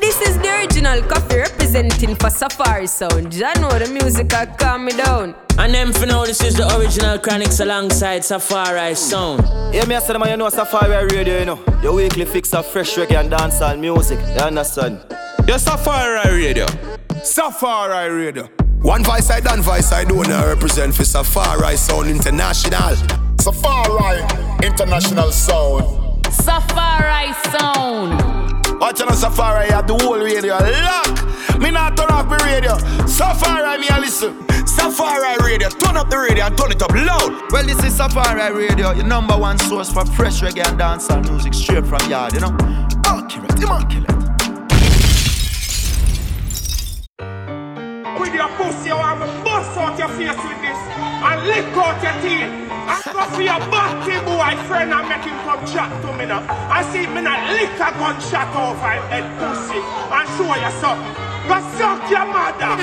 This is the original coffee representing for Safari Sound. Jah know the music I calm me down. And them for now, this is the original Chronics alongside Safari Sound. Yeah, me I said, man, you know Safari Radio, you know. The weekly fix of fresh reggae and dancehall music. You understand? Yeah, Safari Radio. Safari Radio. One voice side and voice side owner represent for Safari Sound International. Safari International Sound. Safari Sound. Watching on Safari, I have the whole radio lock. Me not turn off the radio. Safari, me I listen. Safari Radio, turn up the radio and turn it up loud. Well, this is Safari Radio, your number one source for fresh reggae and dancehall music straight from yard, you know. I'll kill it, you might kill it. With your pussy, you have a bust out your face with this and lick out your teeth. And go for your batty boy friend and make him come chat to me now. I see me not lick a gunshot over him head pussy and show you something. Go suck your mother.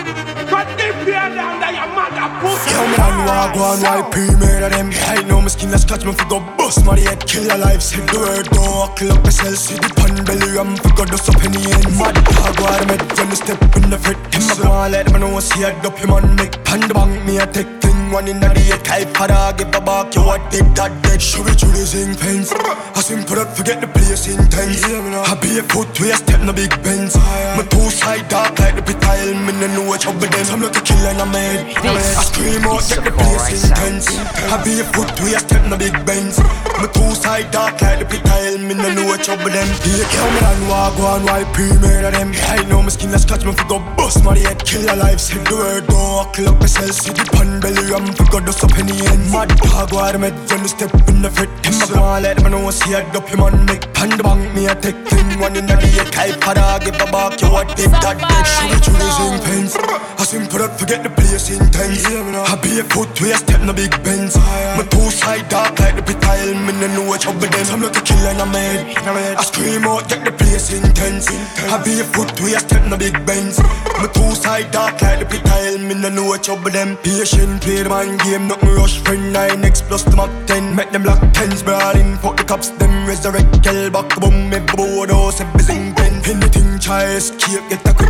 Go dip your head under your mother pussy. Yo, man, walk one YP, made of them. I know my skin that scratch me for go bust. My head kill your life, see the word. Don't walk up yourself, see the pan belly. I'm for go do something in the end. Mad dog, what I made when you step in the fit. Him so I let him know, see I dump him and make pan the bank. Me I take thing, one in the day, type for I give a back. You what did that dead, show it through the zinc fence. I seen put up, forget the place intense. I be a foot, we a step no big bends. My two side dark like the pitile, me no know what trouble them. I'm like a killer in a man. I scream out, get the place intense. I be a foot, we a step in a big bends. My two side dark like the pitile, me no know what trouble them. Here come me and walk on YP, made of them. I know my skin that scratch me for go bust. My head kill your life, see the word. Don't walk up yourself, see the pan belly. I'm for go do something in the end. Mad dog, what I made when you step in the fit. Him so I let him know, see I dump him and make pan the bank. Me a take thing, one in the day, type for I give a back. You what did that day? Show me through the zinc fence. I seen put up, forget the place intense. I be a foot, we a step no big bends. My two side dark like the pitile, me no know what trouble them. I'm like a killer in a man. I scream out, get the place intense. I be a foot, we a step no big bends. My two side dark like the pitile, me no know what trouble them. Patient, play the man game, nothing rush. Friend 9x plus the Mach 10. Make them lock 10s, brought in, fuck the cops, them resurrect. Yell back, boom, me board, oh, seven zinc bend. Anything try escape, get a quick.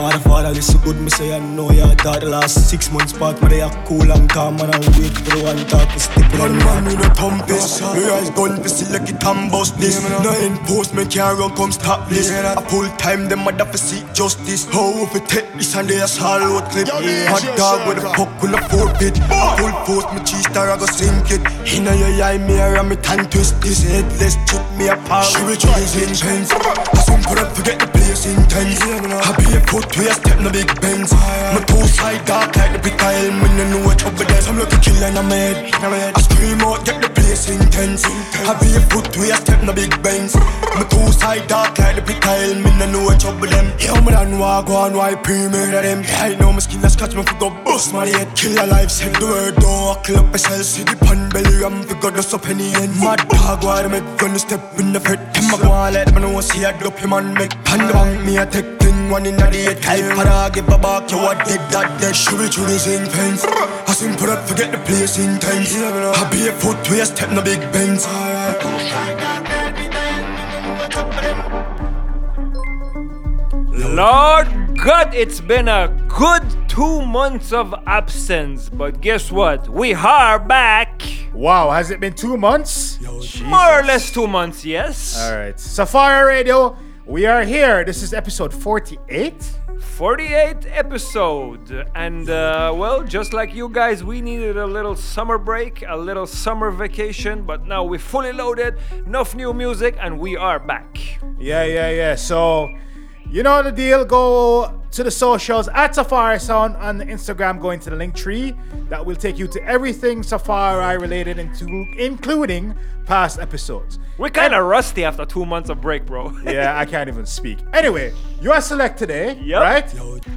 Father, this is good, me say I know your dad. Last 6 months part, my day are cool and calm. And I wait for the one talk to stick on. Man, we no thump this. My eyes gone to select it and bust this. No enforcement, me can't run, come stop this. A full time, them mother for seek justice. How if we take this and they a shallow clip. Hot dog, where the fuck we no forfeit. A full post, me cheese star, I go sink it. Inna your eye, me around me tan twist this. Headless chick, me a power. She will try his intense. I soon put up, forget the place intense. Happy foot, we a step no big bends. My two side dark like the pitile, me no know what trouble them. I'm like a killer in a man. I scream out, get the place intense. I be a foot, we a step no big bends. My two side dark like the pitile, me no know what trouble them. Yo, me done walk on YP, murder them. I know my skin that scratch me for go bust. My head kill your life, say the word. Don't walk up yourself, see the pan belly. I'm for go do something in the end. Mad dog, what I make when you step in the fit. Him a go and let me know, see I dump him and make pan the bank. Me a take thing, one in the day. Type for I give a back, you what did that dead. Show me through the zinc fence. I seen put up, forget the place intense. I be a foot, we a step no big bends. Lord God, it's been a good 2 months of absence, but guess what? We are back. Wow, has it been 2 months? Yo, more or less 2 months, yes. Alright, Safari Radio, we are here. This is episode 48. 48 episode, and well, just like you guys, we needed a little summer break, a little summer vacation, but now we're fully loaded, enough new music, and we are back. Yeah. So, you know the deal. Go to the socials at Safari Sound on the Instagram. Go into the link tree. That will take you to everything Safari related, including past episodes. We're kind of rusty after 2 months of break, bro. Yeah, I can't even speak. Anyway, you are select today, right?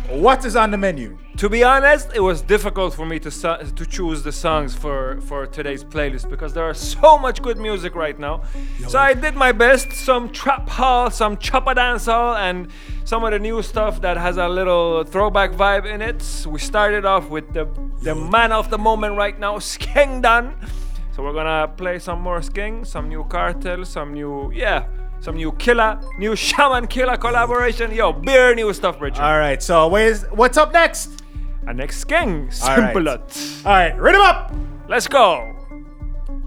What is on the menu? To be honest, it was difficult for me to choose the songs for today's playlist because there are so much good music right now. So I did my best. Some trap hall, some choppa dancehall, and some of the new stuff that has a little throwback vibe in it. We started off with the man of the moment right now, Skeng. So we're gonna play some more Skeng, some new Cartel, some new Some new killer, new Shaman killer collaboration. Yo, bare new stuff, Richard. All right, so what's up next? Our next Skeng, Simple Lot. All right, read him up. Let's go.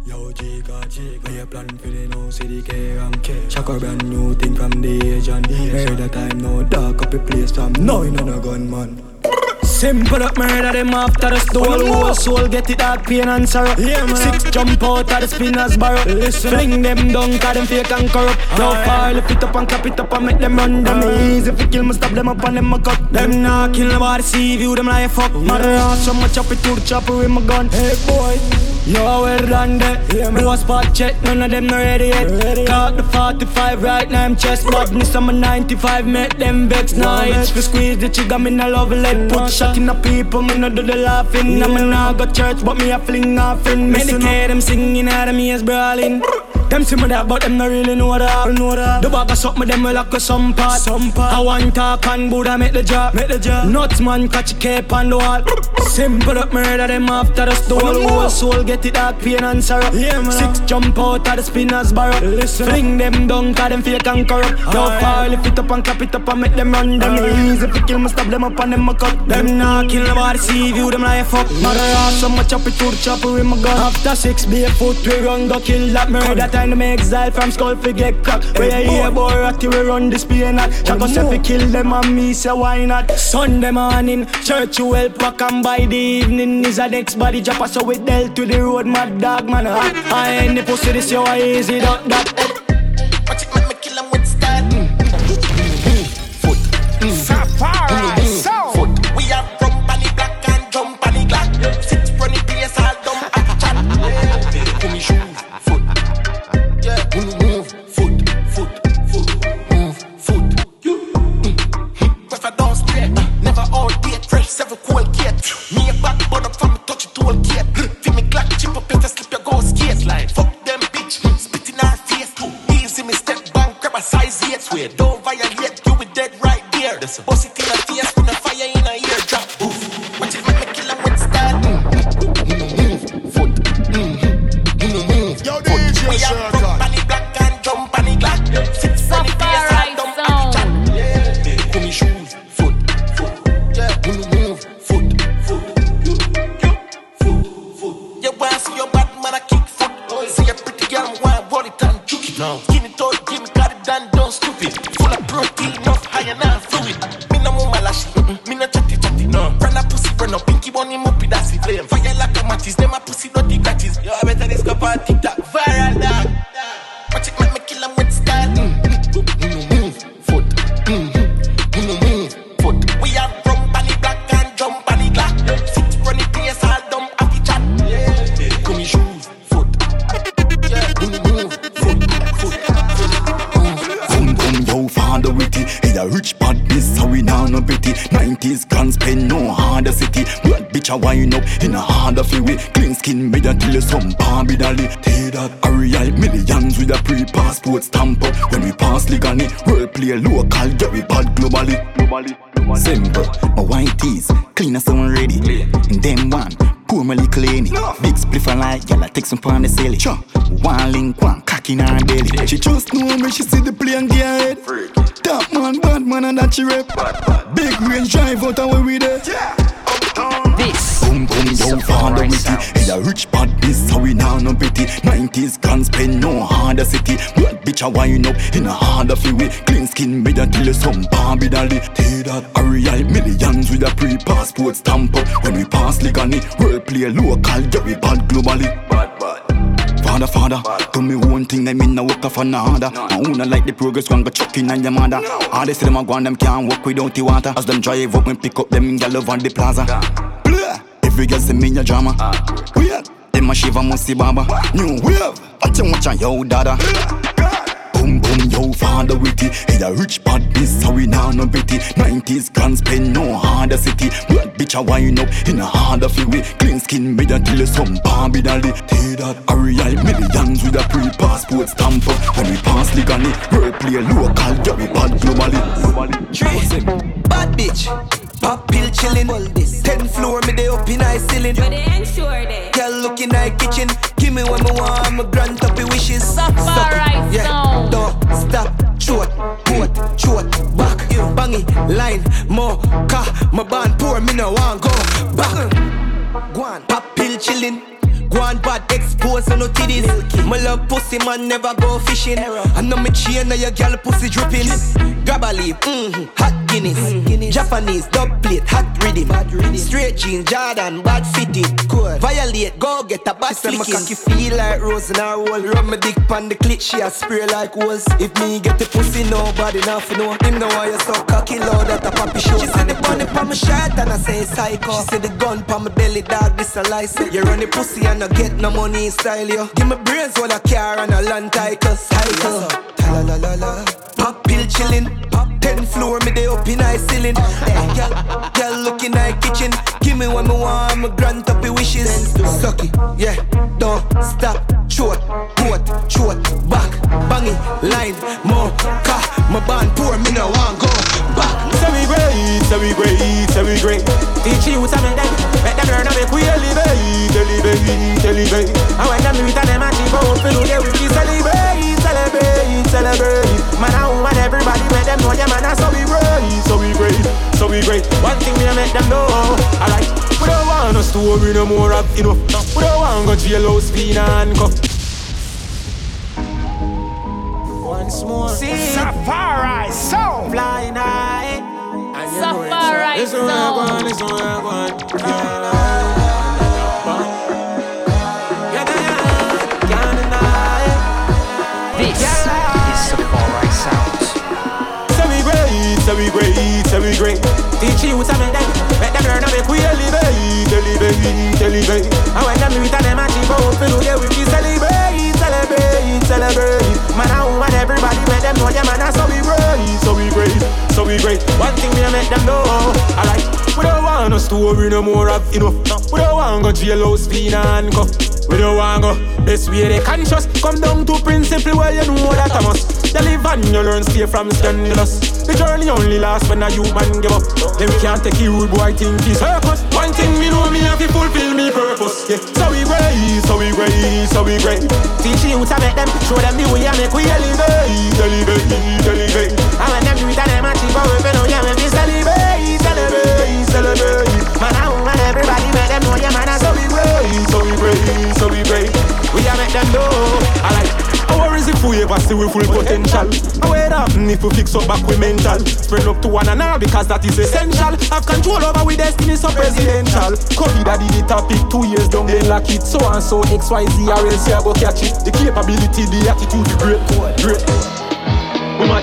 Yo, Chica, your plan for the no city KMK. Chuck a brand new thing from the agent. Heard the time, no dark up a place from now, you know, gunman. Simple up murder them after the stole. Whole soul get it out, pain and sorrow. Yeah, six jump out of the spinner's barrow. Fling them down, cause them fake and corrupt. Now fall, lift it up and cap it up and make them run down. Easy if you kill me, stop them up and them a cut. Them not kill nobody, see view them like fuck. Mother ass, I'ma chop it to the chopper with my gun. Hey boy, yo, well done there. Do a spot check, none of them not ready yet. Caught the 45 right now, I'm chest bob. Miss on my 95, make them vex. Now it's for squeeze the chick, I'm in a love let put shot. Shocking the people, me no do the laughing. I'm not go church, but me a fling offering. Medicare, them singing out of me as brawling. Them see me that, but them not really know that. The bag a suck me, them will lock a some part. I want talk and Buddha make the job. Nuts man catch a cape on the wall. Simple up murder them after the stole. Whole soul get it out, pain and sorrow. Six jump out of the spinner's barrow. Fling them down, cause them fake and corrupt. Now fall, lift it up and cap it up and make them run down. Easy if you kill me, stop them up and them a cut. Them not kill nobody, see view them like fuck. Mother ass, I'ma chop it to the chopper with my gun. After 6 barefoot, we run go kill that murder. Time to make exile from skull fi get cracked. Where you hear boy ratty we run this pain at. Chaco say fi kill them and me say why not. Sunday morning, church you help pack and by the evening is a next body jumper. So we dealt to the road mad dog man. I ain't the pussy this yo I easy dot dot. Watch it make me kill him with style. Foot. Safari Sound. Foot. We are from Charlie Black and jump Charlie Black. Sit from the place all dumb at chat. Put me shoes. Seven cool kid, me a back bottom from a touch to a kid. Feel me clack, chip up and slip your go skate like. Fuck them bitch, spit in our face. Easy me step back, grab a size 8. Where don't violate, you be dead right there. Boss it in a face, put a fire in a ear drop. Oof, watch it make me kill him with style. Foot, move. Yo, DJ, we are from Bunny Black and jump Bunny Black. Six funny face, I don't have a chat. Put me shoes, foot, foot. No. Give me toy, give me got it done, don't stupid. Full of protein, enough high and not fluid. Me no move my lash, me no chatty. No. Run a pussy, run a pinky bunny, moppy, that's it. Fire like a matches, them a pussy, not the gratis. Yo, I better discover a TikTok viral dog. Watch it, man, me kill 'em with style. Move, foot. Move, foot. We are from Bunny Black and jump Bunny Black. Sit from the place, all dumb, happy chat. Yeah. Come shoot. He's a rich badness, so we down no pity. 90s can't spend no harder city. Bad bitch a wine up in a harder freeway. Clean skin made a till some palm bidali. Take that Ariel millions with a pre-passport stamp up. When we pass legally, world play local, get we bad globally. Simple, my white tees, clean as I'm ready. And then one, poor my little lady. Big spliff and light, y'all take some pan the silly. Sure. One link, one cock in her belly. She just know me, she see the play and get head. Top man, bad man and that she rep. Big range drive out and where we there. This Boom yo father with it. He's a rich bad biz, so we now no pity. 90s can't spend no harder city. Bad bitch a wine up in a harder freeway. Clean skin made a till some Barbie dolly. Take that Ariel millions with a pre-passport stamp up. When we pass legally, world play local, get we bad globally. Father, do me one thing, they mean no work off another. I wanna like the progress, one go chucking on your mother. All they say them a go on, them can't walk without the water. As them drive up and pick up them in yellow on the plaza. Blah, every girl say me in your drama. Weird, them a shiver musty barber. New wave, watch on yo dada. Boom, yo, father witty. He's a rich bad biz, so we now no pity. 90s can't spend no harder city. Bad bitch a wine up in a harder freeway. Clean skin made until some Barbie dolly. Take that Ariel millions with a pre-passport stamp up. When we pass legally, world play local, yeah we bad globally. Bad bitch. Pop pill chillin'. 10th floor, me dey up in high ceiling. But they ain't sure they. Girl look in high kitchen. Give me what me want, me grant up your wishes. Safari Sound. Don't stop. Short, port, short, back. Bangy, line, more car. My band poor, me no want go back. Guan, pop pill chillin'. One bad expose on no titties. My love pussy man never go fishing. I know me chain on your girl pussy dripping. Grab a leaf, hot Guinness. Japanese dub plate, hot rhythm. Straight jeans, Jordan, bad fitting. Cool. Violate, go get a bad flicking. My cocky feel like rose in a roll. Rub my dick pan the clit, she a spray like wolves. If me get the pussy, nobody enough know. Him know why you so cocky loud at a poppy show. She said the bunny pan my shirt and I say psycho. She said the gun pan my belly, dog, this a license. You run the pussy and get no money style yo. Give me brains while I car and a land title. La la la la. Pop pill chillin'. Pop 10th floor, me dey up in high ceiling. Girl look in high kitchen. Give me what me want, me grant up your wishes. Sucky, yeah. Don't stop. Short, port, short, back. Bangy, line, more car. My band poor, me no want go back. Celebrate. Teach you something that. Let them learn how make we elevate. I want them to meet them at the boat. Fill their whiskey, celebrate. Man and woman, everybody make them know your man. So we great. One thing we make them know. I like. We don't want us to worry no more of enough. We don't want go jail house, feed and cuff. Once more. See Safari Sound. Flying high. Safari Sound. It's on one. This is Safari Sound. Celebrate. Teach you something that. Let them learn how make we elevate. And when them meet them at the boat, fill their whiskey, celebrate. Man and woman, everybody make them know your man. So we great. One thing we make them know. I like. We don't want us to worry no more of enough. We don't want go jail house, feed and cuff. We don't want go, this way they conscious. Come down to principle where you know that I must. They live and you learn, stay from scandalous. The journey only lasts when a human give up. Then we can't take you, boy, think it's circus. One thing we know, me have to fulfill me purpose, yeah. So we great. Teach you to make them, show them the way I make we elevate. I want them to tell them achieve our way, but yeah, make me celebrate. Man, I want everybody, make them know your man. So we break. We a make them know. I like. Our risk we ever see with full potential. Aware of if we fix up back with mental. Spread up to one another because that is essential. Have control over we destiny so presidential. COVID a did the topic 2 years down they lack it. So and so X Y Z or else you go catch it. The capability, the attitude, the great.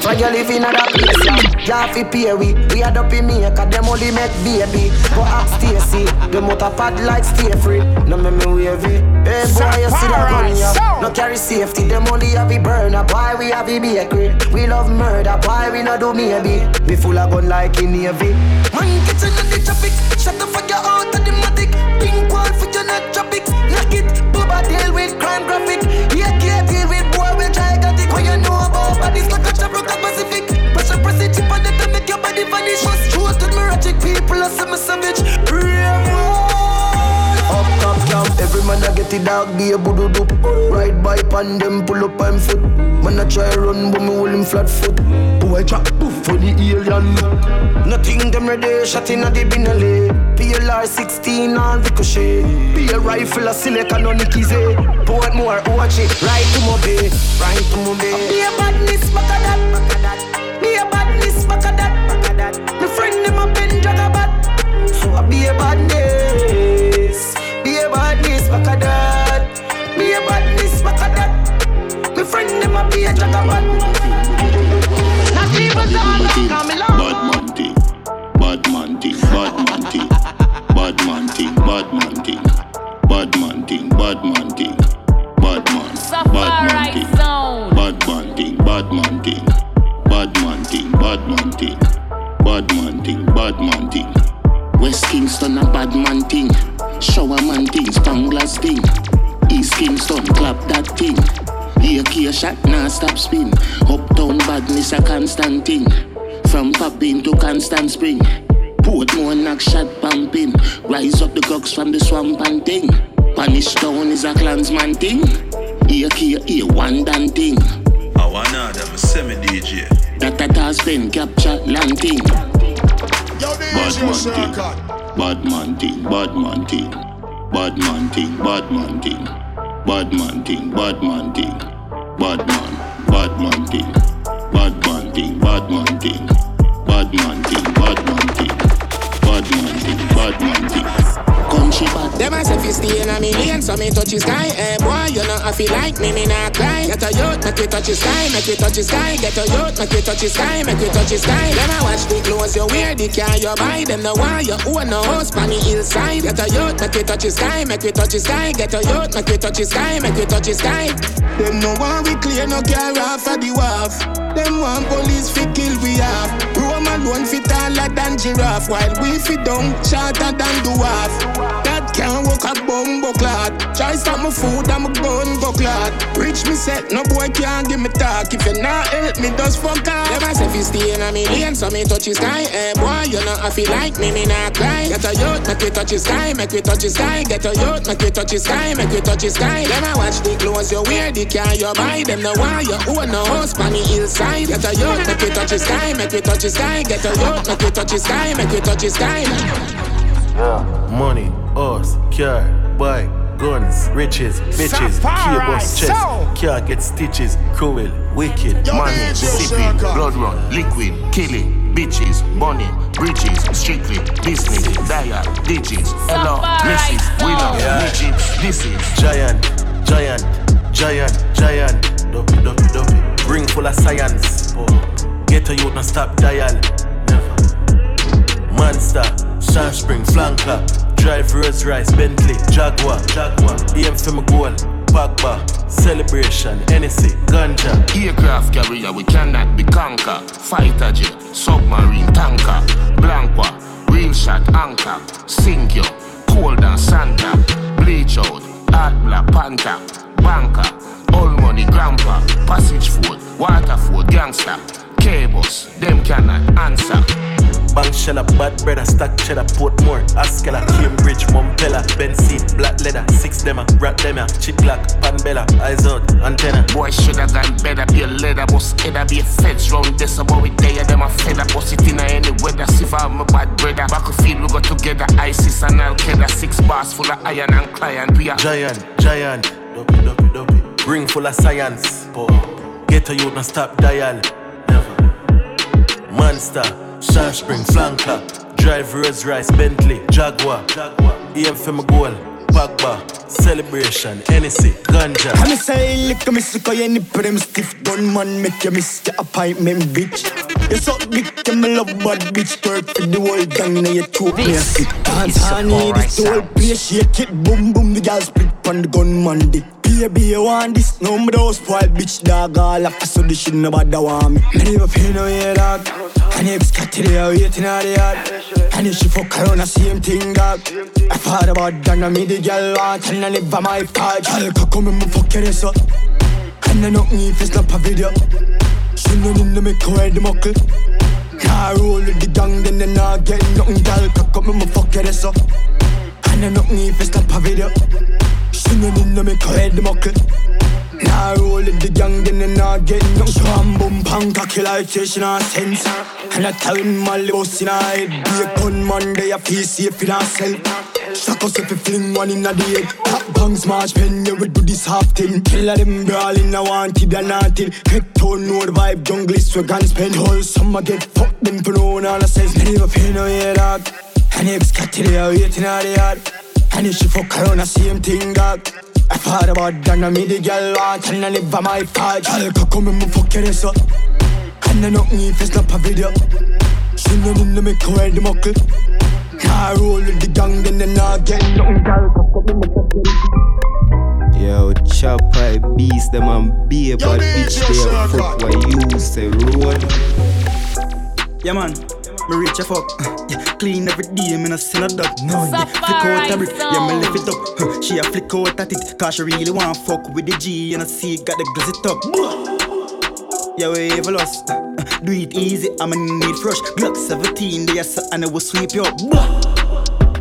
When you live in other place, you have to pay we had up in here, cause them only make baby. Go ask Stacy, them out of pad like stay free. No me wavy. Hey boy, you see that gun ya. No carry safety, them only have a burner. Why we have a bakery? We love murder, why we not do maybe? We full of gun like in Navy. Man, get in the traffic, shut the fuck out of the matic. Pink wall for your net traffic. Knock it, Bubba deal with crime graphic. Yeah, deal with boy, we'll try got it. When you know about bodies like a Roca Pacific, pressure press it chip on it to make your body vanish. Just choose to magic people are some savage. Up, every man I get the dog, be a bududu. Ride bike and them pull up on foot. Man I try run but me hold him flat foot. Oh I trap for the alien. Nothing them ready, shot in at the binale. PLR-16 and ricochet. Be a rifle, a silicon on the keys. Port more, watch it, right to my bay. Be a badness, back at that. Be a badness, back at that. My friend them a pen drag a bat. So I be a badness. Be a badness, back at that. Be a badness, back at that. My friend them a be a drag a bat. Not people don't come along. Bad man thing. Bad man thing. West Kingston a bad man thing. Shower man thing, Spanglass thing. East Kingston clap that thing. Here shot nah stop spin. Uptown badness a constant thing. From Papin to Constant Spring. Four tone knock shot pumping. Rise up the cocks from the swamp and thing. Punish town is a clansman thing. Here, one damn thing. I wanna them a semi DJ. That a task then capture land thing. Them as if you stay in a million, so me touch his guy. Eh boy, you know I feel like me not cry. Get a yacht, make you touch his guy, make you touch his guy. Get a yacht, make you touch his guy, make you touch his guy. Them I watch the clothes you wear, the car you buy. Them the why you own the house, pan the hillside. Get a yacht, make you touch his guy, make you touch his guy. Get a yacht, make you touch his guy, make you touch his guy. Them no one we clear, no care off of the wharf. Them one police fi kill we off. Roman one fi taller than giraffe, while we fi down shorter than the dwarf. Can't walk a bumbo clad. Try stop my food and my gun go clad. Reach me set, no boy can't give me talk. If you not help me, just fuck out. Them as if you stay in a million, so me touch his guy. Eh boy, you know I feel like me not cry. Get a yacht, make you touch his guy, make you touch his guy. Get a yacht, make you touch his guy, make you touch his guy. Them I watch the clothes you wear, the car you buy. Them the why you own the house, pan the hillside. Get a yacht, make you touch his guy, make you touch his guy. Get a yacht, make you touch his guy, make you touch his guy. Yeah, money. Us, car, bike, guns, riches, bitches, key bus chest, car get stitches, cruel, wicked, money, sipping, blood run, liquid, killing, bitches, money, bridges, strictly, Disney, dial, digits, hello, misses, winner, midget, this is giant, dopey, ring full of science, get a youth and stop dial, monster, sand spring, flanker. Drive Rolls Royce, Bentley, Jaguar. Aim for my goal, Pogba. Celebration, NSA, ganja. Aircraft carrier, we cannot be conquered. Fighter jet, submarine, tanker. Blanqua, real shot, anchor. Sink you, cold and Santa. Bleach out, hard black panther. Banker, all money, grandpa. Passage food, water food, gangster. Cables, them cannot answer. Bank Shella, Bad Brother, Stack Cheddar, Portmore, Askella, Cambridge, Montpella, Benzine, Black Leather, Six Dema, Rat Dema, Chitlack, Panbella, Eyes Out, Antenna. Boy, shoulda done better, be a leather, boss, header, be a feds round this, about it there, them a feather, boss, it in a any weather, see for my bad brother, Battlefield, we go together, ISIS and Al Qaeda, six bars full of iron and client, we are giant, dopey, ring full of science, get a youth and stop dial, never, monster. Sharp Spring, Flanker, Drive Rolls Royce, Bentley, Jaguar. Aim for my goal, Pogba, Celebration, NSA, ganja. I'm a say, lick a miss, because you nip them stiff. Gunman make you miss the appointment, bitch. You suck dick, you me love bad bitch. Twerk for the whole gang, now you talk me a stick. Dance honey, this the whole place, shake it, boom, boom. The girl split pon the gunman dick. Baby, you want this? No, me those spoiled bitch dog. All up, so this shit nobody want me. Me never pay no way, dog. And ex cat today, I waiting at the yard. And if she fuck around, the same thing, dog. I thought about that, now me the girl want. And I live my part. Girl, come and me fuck your ass up. And I knock me if it's not a video. She no need to make her head muckle. Car roll with the gang, then they not get nothing. Girl, come and me fuck your ass up. And I knock me if it's not a video. She no need to make her head muckle. Nah roll with the gang, then they not get no. So I'm bum punk, cocky like she not sense. And I tell my boss in her head. Be a con man, they a feel safe in herself. Shock us if you fling one in the head. Tap bang, smash pen, yeah we do this half thing. Kill them brawl in a wanted and haunted. Head tone, no vibe, jungle is where guns spend. Whole summer get fucked, them for no one all the sense. Me never pay no head dog. And ex cat today, I waiting at the yard. And if she fuck around, the same thing, dog. I thought about that, now me the girl want. And I live by my part. Girl, come and me fuck your ass up. And I knock me if it's not a video. She no need to make her head muckle. Car roll with the gang, then they not get nothing. Girl, come and me fuck your ass up. Yo, chop I beast them and be a bad bitch. They a fuck why you say road. Yeah, man. Me reach a fuck, clean every day, me no sin a duck. No, yeah, flick out a brick, yeah, me lift it up. She a flick out at it, cause she really want fuck with the G. And I see it got the glizzy top. yeah, we evil us. Do it easy, I'ma need fresh. Glock 17, they yes, and I will sweep you up.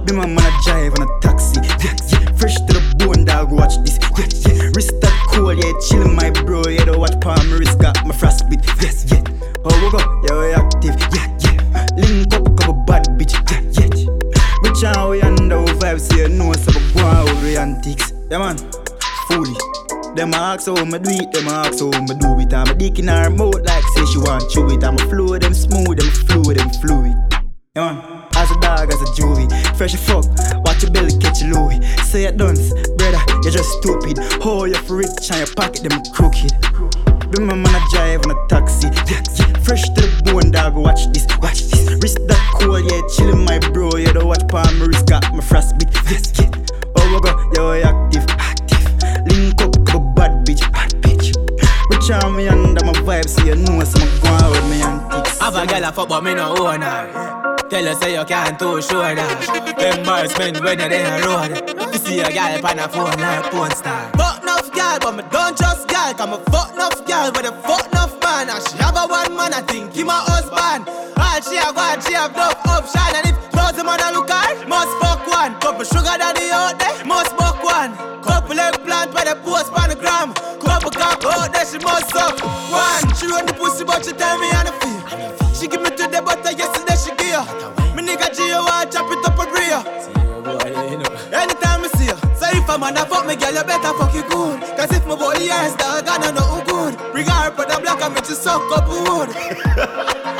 Be my man a drive on a taxi. Yeah, yeah, fresh to the bone, dog, watch this. Yeah, yeah, wrist that cold, yeah, chill my bro. Yeah, the watch palm, my wrist got my frostbite. Yes, yeah, oh, we go, yeah, we active. Yeah, yeah, link up, couple bad bitch. Yeah, yeah, rich and we under vibes, yeah, no, so we go out with antics. Yeah, man, fully. Them ask how me do it, them ask how me do it. I'm a dick in her mouth like say she want chew it. I'm a flow, them smooth, them fluid, them fluid. Yeah, man. As a dog, as a juvie. Fresh as fuck, watch your belly catch your Louie. Say it dance, brother, you're just stupid. How you for rich and your pocket them crooked. Be my man a drive on a taxi. Yeah, yeah, fresh to the bone, dog, watch this, watch this. Wrist that cold, yeah, chillin' my bro. Yeah, the watch palm, my wrist got my frostbite. Yes, yeah, oh my god, yo, yeah, active, active. Link up. Bad bitch, bad bitch. Rich on me under my vibes, so you know some going with me and dicks. Have a girl a fuck but me no own her. Tell her say you can't too sure that. Embarrassment when you're in a road. You see a girl pan a phone like porn star. Fuck enough girl, but me don't trust girl. Cause me fuck enough girl with a fuck enough man. And she have a one man, I think he my husband. All she have one, she have no option. And if thousand man a look her, must fuck one. Couple sugar daddy out there, must fuck one. Couple egg plant by the post pan. Couple cop out there, she must up. One, she run the pussy but she tell me I don't feel. She give me to the butter yesterday she give her. Me nigga G.O. I chop it up a real. Anytime I see her. So if a man a fuck me girl, you better fuck you good. Cause if my body is dog, I don't know who good. Bring her up on the block and make you suck up wood.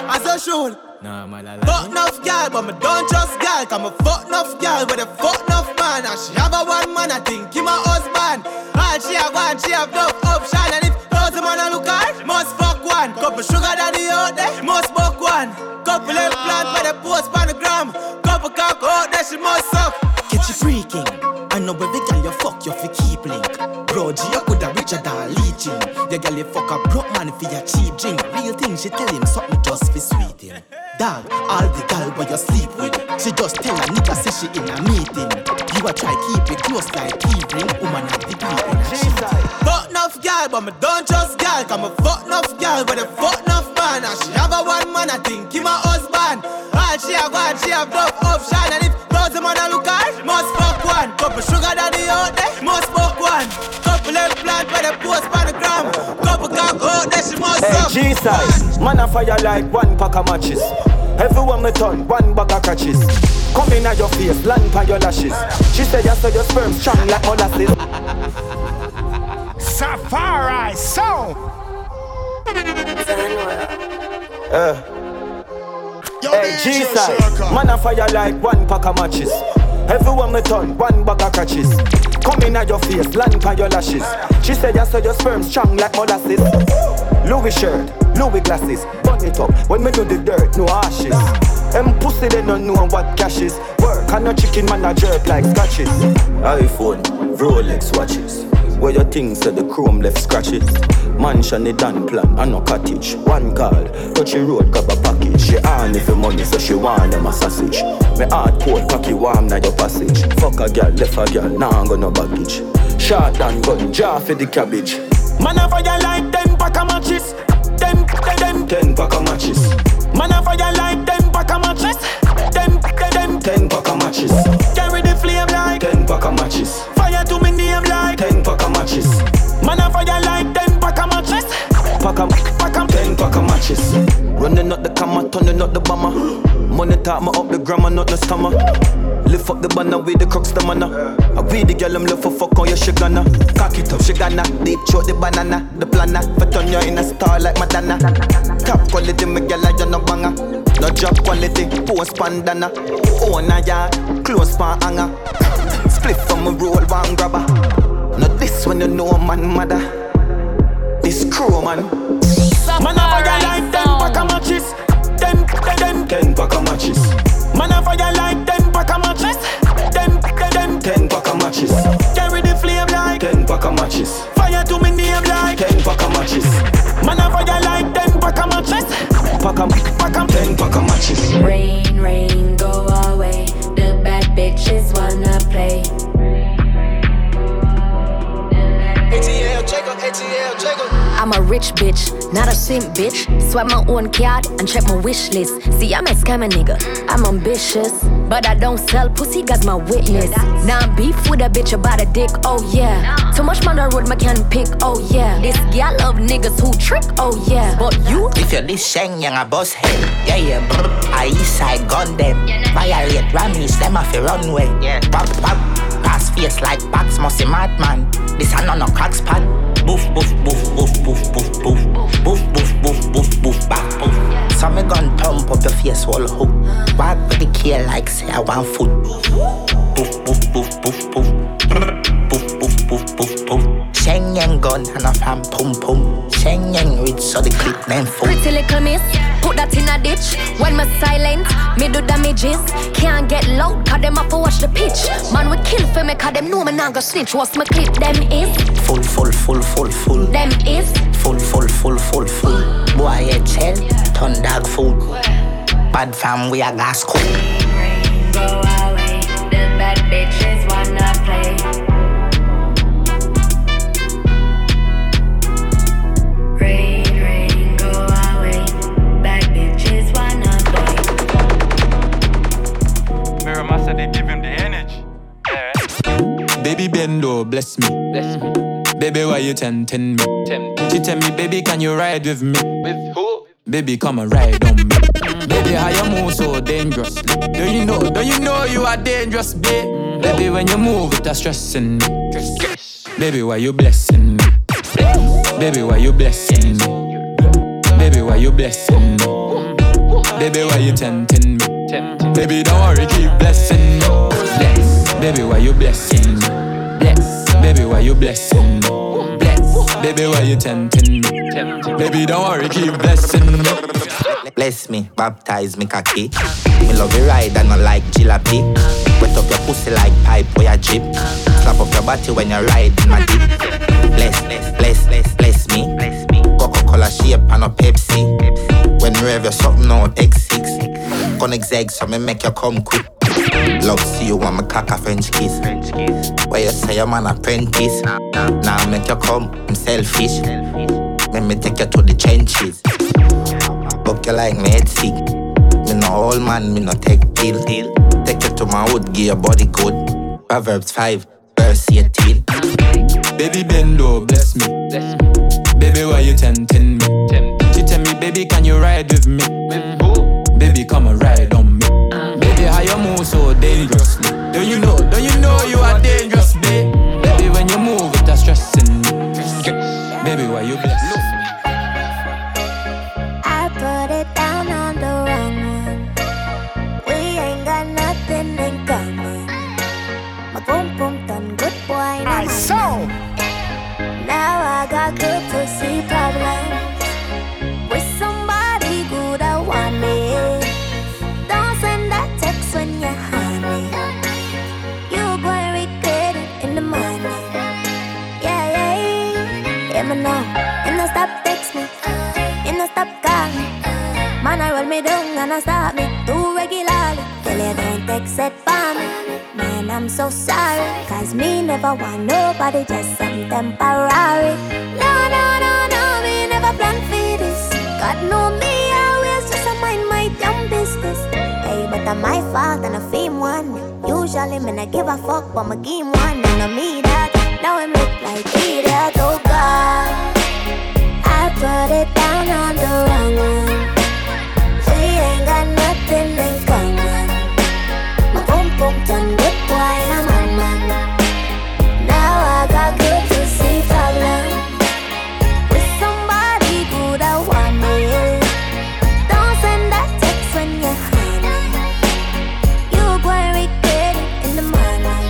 As I should. Nah, my lala. Fuck enough girl, but me don't trust girl. Cause me fuck enough girl with a fuck enough man. And she have a one man, I think he my husband. All she have one, she have no option. And if thousand man a look her, must fuck one. Couple sugar daddy out there, must fuck one. Couple egg plant by the post pan the gram. Couple cock out there, she must suck. Get you freaking. I know every girl you fuck, you fi keep link. Bro, G, you coulda richer than leeching. The girl you fuck a broke man for your cheap drink. Real thing, she tell him something just fi sweet him. Dog, all the gal where you sleep with. She just tell a nigga say she in a meeting. You a try keep it close like evening. Woman have the degree in a shit. Fuck enough gal, but me don't trust gal. Cause me fuck enough gal with a fuck enough man. And she have a one man, I think he my husband. All she have one, she have no option. And if thousand man a look her, must fuck one. Couple sugar daddy out there, must fuck one. Couple egg plant by the post by the gram. Couple cock out there, she must fuck one. Hey, G-size, man a fire like one pack of matches. Everyone me turn, one bag of catches. Come in at your face, land by your lashes. She said you saw your sperm strong like molasses. Safari Sound. Hey, Jesus, man a fire like one pack of matches. Everyone me turn, one bag of catches. Come in at your face, land by your lashes. She said you saw your sperm strong like molasses. Louis shirt, Louis glasses. It up. When me do the dirt, no ashes. Them pussy they don't know what cash is. Work and no chicken man a jerk like scratches. iPhone, Rolex watches. Where your things say the chrome left scratches. Mansion they done plan and no cottage. One call, touchy road grab a package. She on if the money so she want them a sausage. Me hard cold cocky warm na your passage. Fuck a girl, left a girl, now I'm gonna baggage. Shot and gun, jar for the cabbage. Man a fire like 10 pack of matches. 10 pack of matches. Man a fire like 10 pack of matches. 10 pack of matches. Carry the flame like 10 pack of matches. Fire to me name like 10 pack of matches. Man a fire like 10 pack of matches. Pack 10 pack of matches. Running up the camera, turning up the bomber. Money talk me up the grammar, not the stomach. Lift up the banner with the crux, the manna. I weed the girl, I'm left for fuck on your shigana. Cock it up, shigana. Deep throat, the banana. The planner, for turn you in a star like Madonna. Top quality, me girl, I no banger. No job quality, post pandana. Own a yard, close pan hanger. Split from a roll, one grabber. Not this when you know man, mother. This crew, man. Man, I fire like 10 pack of matches. 10 pack of matches. Man, I fire like 10 pack of matches. 10 pack of matches. Carry the flame like 10 pack of matches. Fire to me name like 10 pack of matches. Man a fire like 10 pack of matches. Pack 10 pack of matches. Rain, rain, go away. The bad bitches wanna play. ATL, Jacob, ATL, Jacob. I'm a rich bitch, not a simp bitch. Swipe my own card and check my wish list. See, I'm a scammer nigga, I'm ambitious, but I don't sell pussy, got my witness. Now I'm beef with a bitch about a dick, oh yeah. Too much man on the road, my can pick, oh yeah. This girl love niggas who trick, oh yeah. But you, if you're this Sheng, young a boss head. Yeah, yeah, brr, I east side gun them. Violate Rammies, them off the runway. Pop, pop, pass face like Pax, musty madman. This a none of cracks pan. Boof, boof, boof, boof, boof, boof, boof. Boof, boof, boof, boof, boof, back, boof. So me gun pump up your face whole hook. Walk with the key like say I want foot. Boof, boof, boof, boof, boof. Boof, boof, boof, boof, boof. Sheng yang gun and a fam pum pum. Sheng yang rich so the clip name full. Pretty little miss, put that in a ditch. When me silent, me do damages. Can't get loud, cause them up to watch the pitch. Man we kill for me, cause them know me not go snitch. What's my clip, them is? Full, full, full, full, full. Them is? Full, full, full, full, full. Boy, a chill, turn dog food. Bad fam, we a gas cool. Go away, the bad bitches wanna play. Baby Bendo, bless me. Bless me. Baby, why you tempting me? She tell me, baby, can you ride with me? With who? Baby, come and ride on me. Baby, how you move so dangerously? Don't you know you are dangerous, babe? Baby, when you move, it's stressing me. Baby, why you blessing me? Baby, why you blessing me? Baby, why you blessing me? Baby, why you tempting me? Baby, don't worry, keep blessing me. Baby, why you blessing me? Bless. Baby, why you blessing me? Bless. Baby, why you tempting me? Baby, don't worry, keep blessing me. Bless me, baptize me khaki. Me love you ride and I like jalapi. Wet up your pussy like pipe or your jeep. Slap up your body when you ride in my deep. Bless, bless, bless, bless me. Coca-Cola shape and a Pepsi. When you have your something on X6. Connect Zeg so me make you come quick. Love see you want me cock a French kiss. Where you say your man apprentice. Now I make you come, I'm selfish. Let me take you to the trenches. Fuck you like me head sick. Me no old man, me no take pill. Take you to my wood, give your body good. Proverbs 5, verse 18. Baby Bendo, bless me. Baby, why you tempting me? She tell me, baby, can you ride with me? Baby, come and ride on me. How you move so dangerously? Don't you know you are dangerous, babe? Baby, when you move, it's stressing. Baby, why you blessing me? I put it down on the wrong one. We ain't got nothing in common. My boom boom done good boy. I saw. Now I got good to see problems with somebody good I want me. Man, I roll me down and I stop me too regularly. Tell you don't text it for me. Man, I'm so sorry. Cause me never want nobody, just some temporary. No, me never plan for this. God know me, I always just a mind my damn business. Hey, but I'm my fault and I fame one. Usually, me not give a fuck, but my game one. And I mean that, now I look like idiot, oh God. I put it down on the wrong one. We ain't got nothing in common. My boom boom done good boy, I'm a man. Now I got good to see problem with somebody good I want me. Don't send that text when you're honey. You gon' regret it in the morning.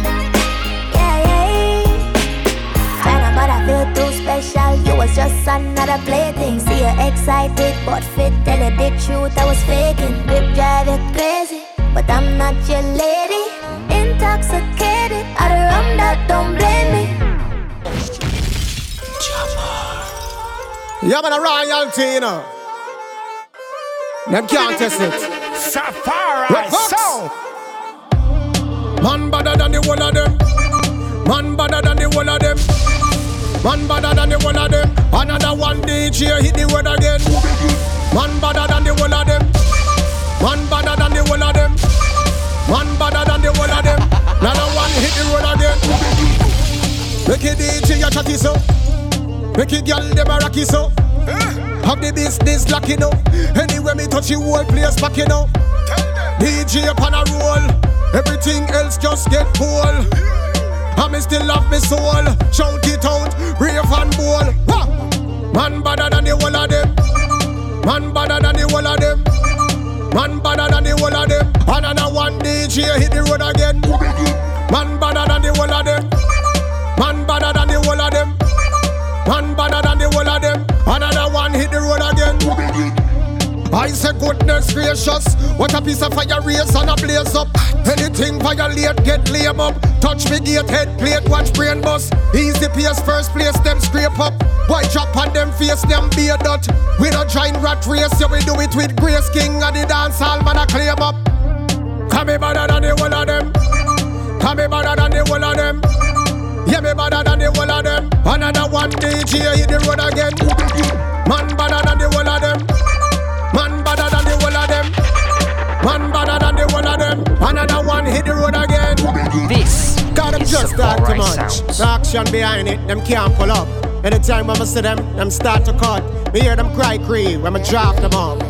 Yeah. I know but I feel too special. You was just another plaything. See you excited but fit. Tell you the truth, I was faking. Whip drive you crazy, but I'm not your lady. Intoxicated, out of rum that don't blame me. Yeah, man, a royalty, you know. Them can't test it. Safari Sound. Man better than the one of them. Man badder than the one of them. Another one DJ hit the word again. Man badder than the one of them. Man badder than the one of them. Man badder than the one of them. Another one hit the road again. Make it DJ your chatty so. Make it girl dem a rocky so. Have the business locking up. Anywhere me touch the whole place packing up. DJ upon a roll. Everything else just get full. I me still love me soul. Shout it out, brave and bold. Man badder than the whole of them. Man badder than the whole of them. Man badder than the whole of them. Another one DJ hit the road again. Man badder than the whole of them. Man badder than the whole of them. Man badder than the whole of them. Another one hit the road again. I say goodness gracious, what a piece of fire race and a blaze up. Anything violate get lame up. Touch me gate, head plate, watch brain bust. Easy pace, first place, them scrape up. Boy drop on them face, them beer dot. We no join rat race, yeah we do it with grace. King and the dance hall man a claim up. Come me badder than the whole of them. Come me badder than the whole of them. Yeah me badder than the whole of them. Another one DJ hit the road again. Man badder than the whole of them. Man badder than the whole of them. Man badder than the whole of them. Another one hit the road again. This God, I'm just talk too much. The action behind it, them can't pull up. Anytime when I see them start to cut. Me hear them cry cree when I draft them up.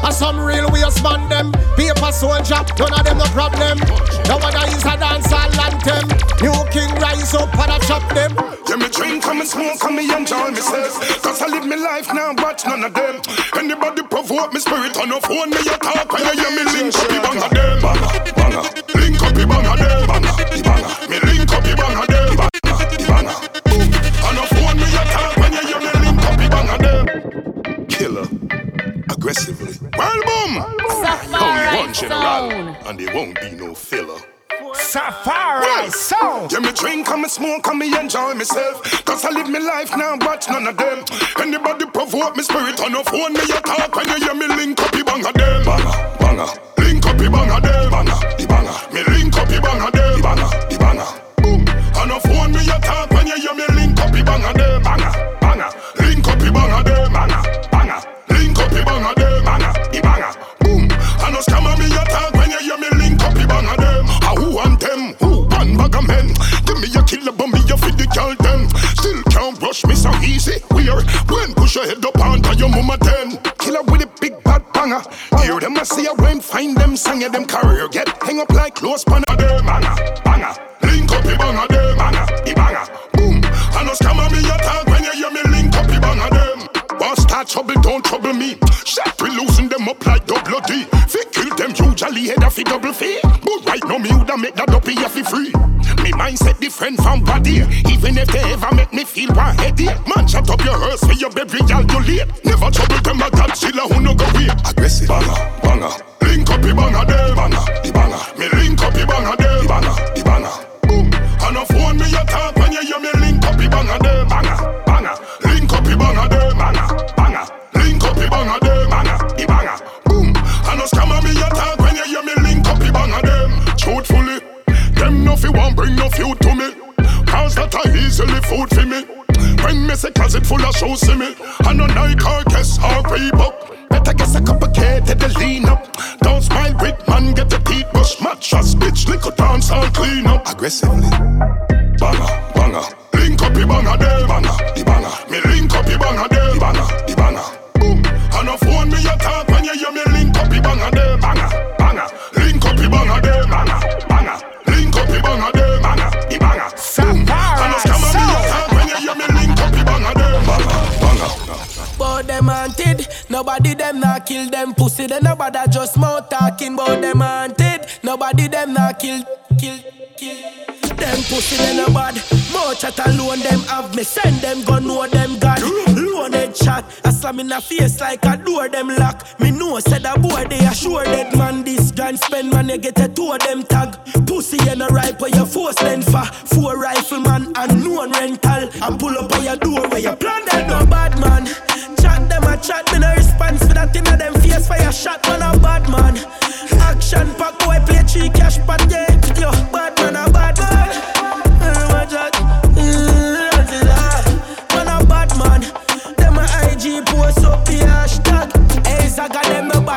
As some real waste man them. Paper soldier, none of them no problem. Now one is a dance all anthem. New king rise up and I chop them. Yeah, me drink, come and smoke, come and enjoy myself. Cause I live my life now, watch none of them. Anybody provoke me spirit on the phone, me you talk, and you hear me link up the bang of them. Banga, banga, link up the bang of them. Banga, the banga, me link up the bang of them. Banga, the banga, boom. On the phone, me you talk, and you hear me link up the bang of them. Killer. Aggressively. Well, boom! Only one general, and there won't be no filler. Safari Sound! Yeah, me drink, come and smoke, come and enjoy myself. Cause I live my life now, but none of them. Anybody provoke me spirit on the phone, me you talk, and you hear me link up the bang of them. Banga, banga, link up the bang of them. Banga, the banga, me link up the bang of them. The banga, the banga, boom! On the phone, me you talk, and you hear me link up the bang of them. Banga, banga, link up the bang of them. Banga, banga. Banga dem, banga, ibanga, boom. I no scam me your talk when you hear me link up ibanga dem. Ah, who want them? Who want banga men? Give me your killer, but me your fit the girl them. Still can't rush me so easy. Weird. When push your head up onto your mama ten. Killer with a big bad banger. Hear them I see a when find them sang them career get hang up like close pan of them. Banga, banga, link up ibanga dem, banga, ibanga, boom. I no scam me your talk when you hear me link up ibanga dem. Boss start trouble, don't trouble me. Shit, we loosen them up like double D. If we kill them, usually head off a double fee. But right now, me woulda make that up here for free. Me mindset different from body. Even if they ever make me feel one headache. Man, shut up your hearse for your baby, y'all you late. Never trouble them, a Godzilla who no go away. Aggressive. Banga, banga, link up the banga there. Banga, the banga, me link up the banga there. Banga, the banga, boom. On the phone, me you talk when you hear me link up the banga there. Banga, banga, link up the banga there. Banga. Banga dem, banga, ibanga, boom. I no scam me your talk when you hear me link up ibanga dem. Truthfully, them no fi want bring no feud to me. Cause that are easily food for me. When me say closet full of shows see me, I no Nike or guess or Reebok. Better guess a cup of care to the lean up. Don't smile with man, get the teeth brush, mattress, bitch, lick a dance and clean up aggressively. Banga, banga, link up ibanga dem, banga, ibanga, me link up ibanga dem, banga, ibanga. On the phone, me you talk when you hear me link up the banga dem, banga, banga, link up the banga dem, banga, banga, link up the banga dem, banga, ibanga. On the scam me you talk when you hear me link up the banga dem, banga, banga. Bout them haunted, nobody them not kill them pussy. They nobody just mouth talking. Bout them haunted, nobody them not kill. Them pussy in a bad. More chat alone them have me. Send them gun know them god. Loaded chat. I slam in a face like a door them lock. Me know said a boy they assure that man. This grand spend man you get a two of them tag. Pussy in a ripe where you force them for. Four rifleman and no one rental. And pull up on your door where you plan that no bad man. Chat them a chat me no response for that in a them face fire shot man a bad man. Action pack boy play 3 cash but yeah. Yo bad man a bad man. Watch out,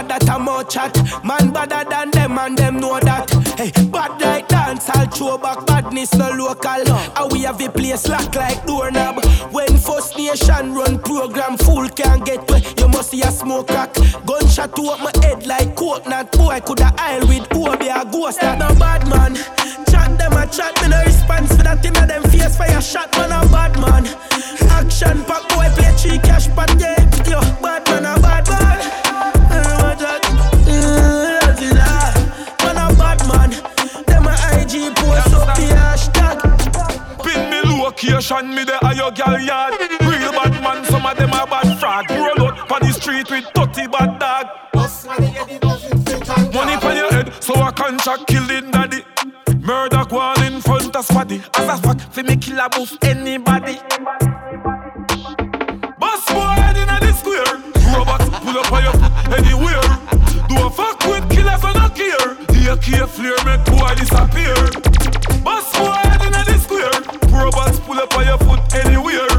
bad that I'm out chat. Man badder than them and them know that. Hey, bad like dance, I'll throw back badness no local. And we have a place slack like doorknob. When First Nation run program, fool can't get to. You must see a smoke crack. Gunshot to up my head like coconut. Boy, I coulda aisle with Obi a ghost. That no bad man. Chat them a chat, me no response for that thing of them face fire shot, man a bad man. Action pack boy play three cash pot, yeah. Yo, bad man a bad man. Man a bad man. Them a IG post up the hashtag. Pin me location, me the ayo gal yard. Real bad man, some of them a bad fraud. Roll out on the street with 30 bad dog. Money for your head, so a contract killing daddy. Murder one in front of squaddy. As a fact, fi me kill a boof anybody. Boss boy head inna the square. Robots pull up on your foot anywhere. Do a fuck with killers and a care. The AK flare make boy disappear. Boss boy head inna the square. Robots pull up on your foot anywhere.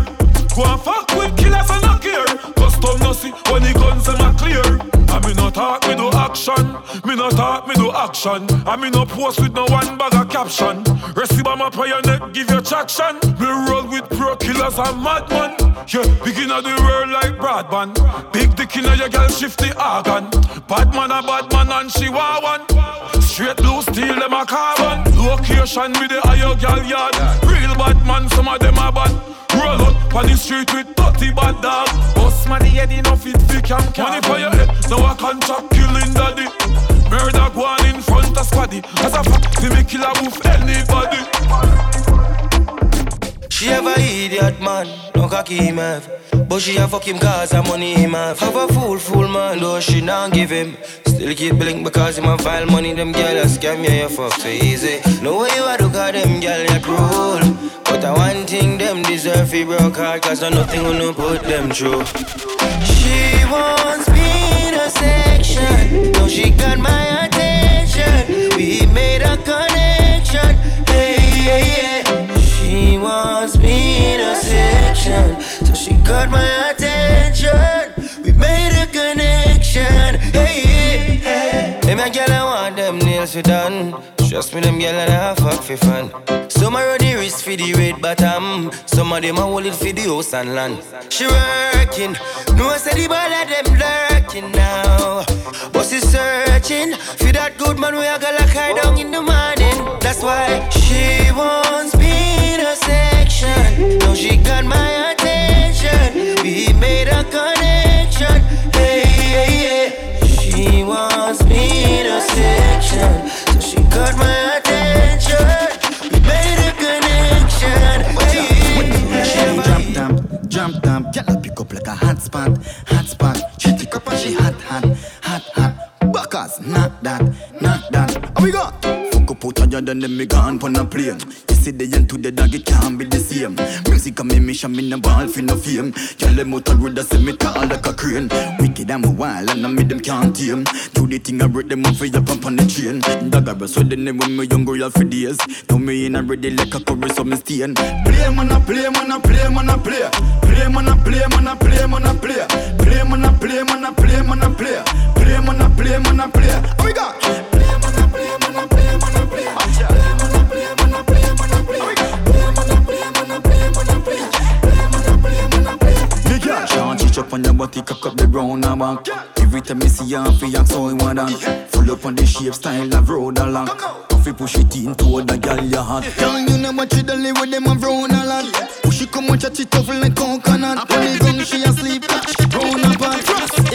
Go and fuck with killers and a care. Custom no see when the guns them a clear. And me no talk, me do action. Me no talk, me do action. And me no post with no one bag of caption. Receive a map on your neck, give your traction. Me roll with pro killers and madman. Yeah, big inna the world like broadband. Big dick inna your girl, shift the organ. Bad man and she want one. Straight blue steel, them a carbon. Location with the higher girl yard. Real bad man, some of them a bad. Roll out on the street with 30 bad dog. Boss man, the head enough it thick and can. Money for your head, now I contract killing daddy. Murder one in front of squaddy. As a fact, see me kill a wolf anybody. She ever idiot man, no cocky him have. But she a fuck him cause her money him have. Have a fool man, though she don't give him. Still keep blink because him a file money. Them girl a scam, yeah, you fuck so easy. No way you a do cause them girl ya cruel. But I one thing them deserve fi broke hard. Cause nothing will no put them through. She wants me in a section. Now she got my attention. We made a connection. Hey, yeah, yeah. She wants me in a section. So she got my attention. We made a connection. Hey, yeah, yeah. Hey, my girl, I want them nails we done. Trust me, them girl and I fuck for fun. Some are the wrist for the red bottom. Some of them are hold it for the house and land. She working. No, I said the ball of them lurking now. But she searching for that good man we a girl like her down in the morning. That's why she wants me in a section. Now she got my attention. We made a connection. Hey, hey, hey. She wants me in a section. She got my attention. We made a connection. She jump, girl, I pick up like a hot spot. She tick up and she hot. Buckers, not that. And we go. Fuck up out of your done, then me gone pon a plane. Yesterday and today, dog, it can't be the same. Music and me mission, me no ball for no fame. Girl, them out a road that send me tall like a crane. Wicked and me wild and I make them can't tame. Do the thing I break them up for your pump on the chain. Dog, I rest with the name when me young girl for days. Now me in already like a curry, so me stain. Play, man, I play. Play, man, I play. Play, man, I play. Play, man, I play. Oh, we got. Up on your body, cock up the brown and back. Every time I see her, I feel like so I want that. Full up on the shape, style of road a lot. If you push it into the girl you hot. Down you know what you done with them a brown a lot. Push it come on, chat it tough like coconut. When it's gone, she asleep, she brown a back.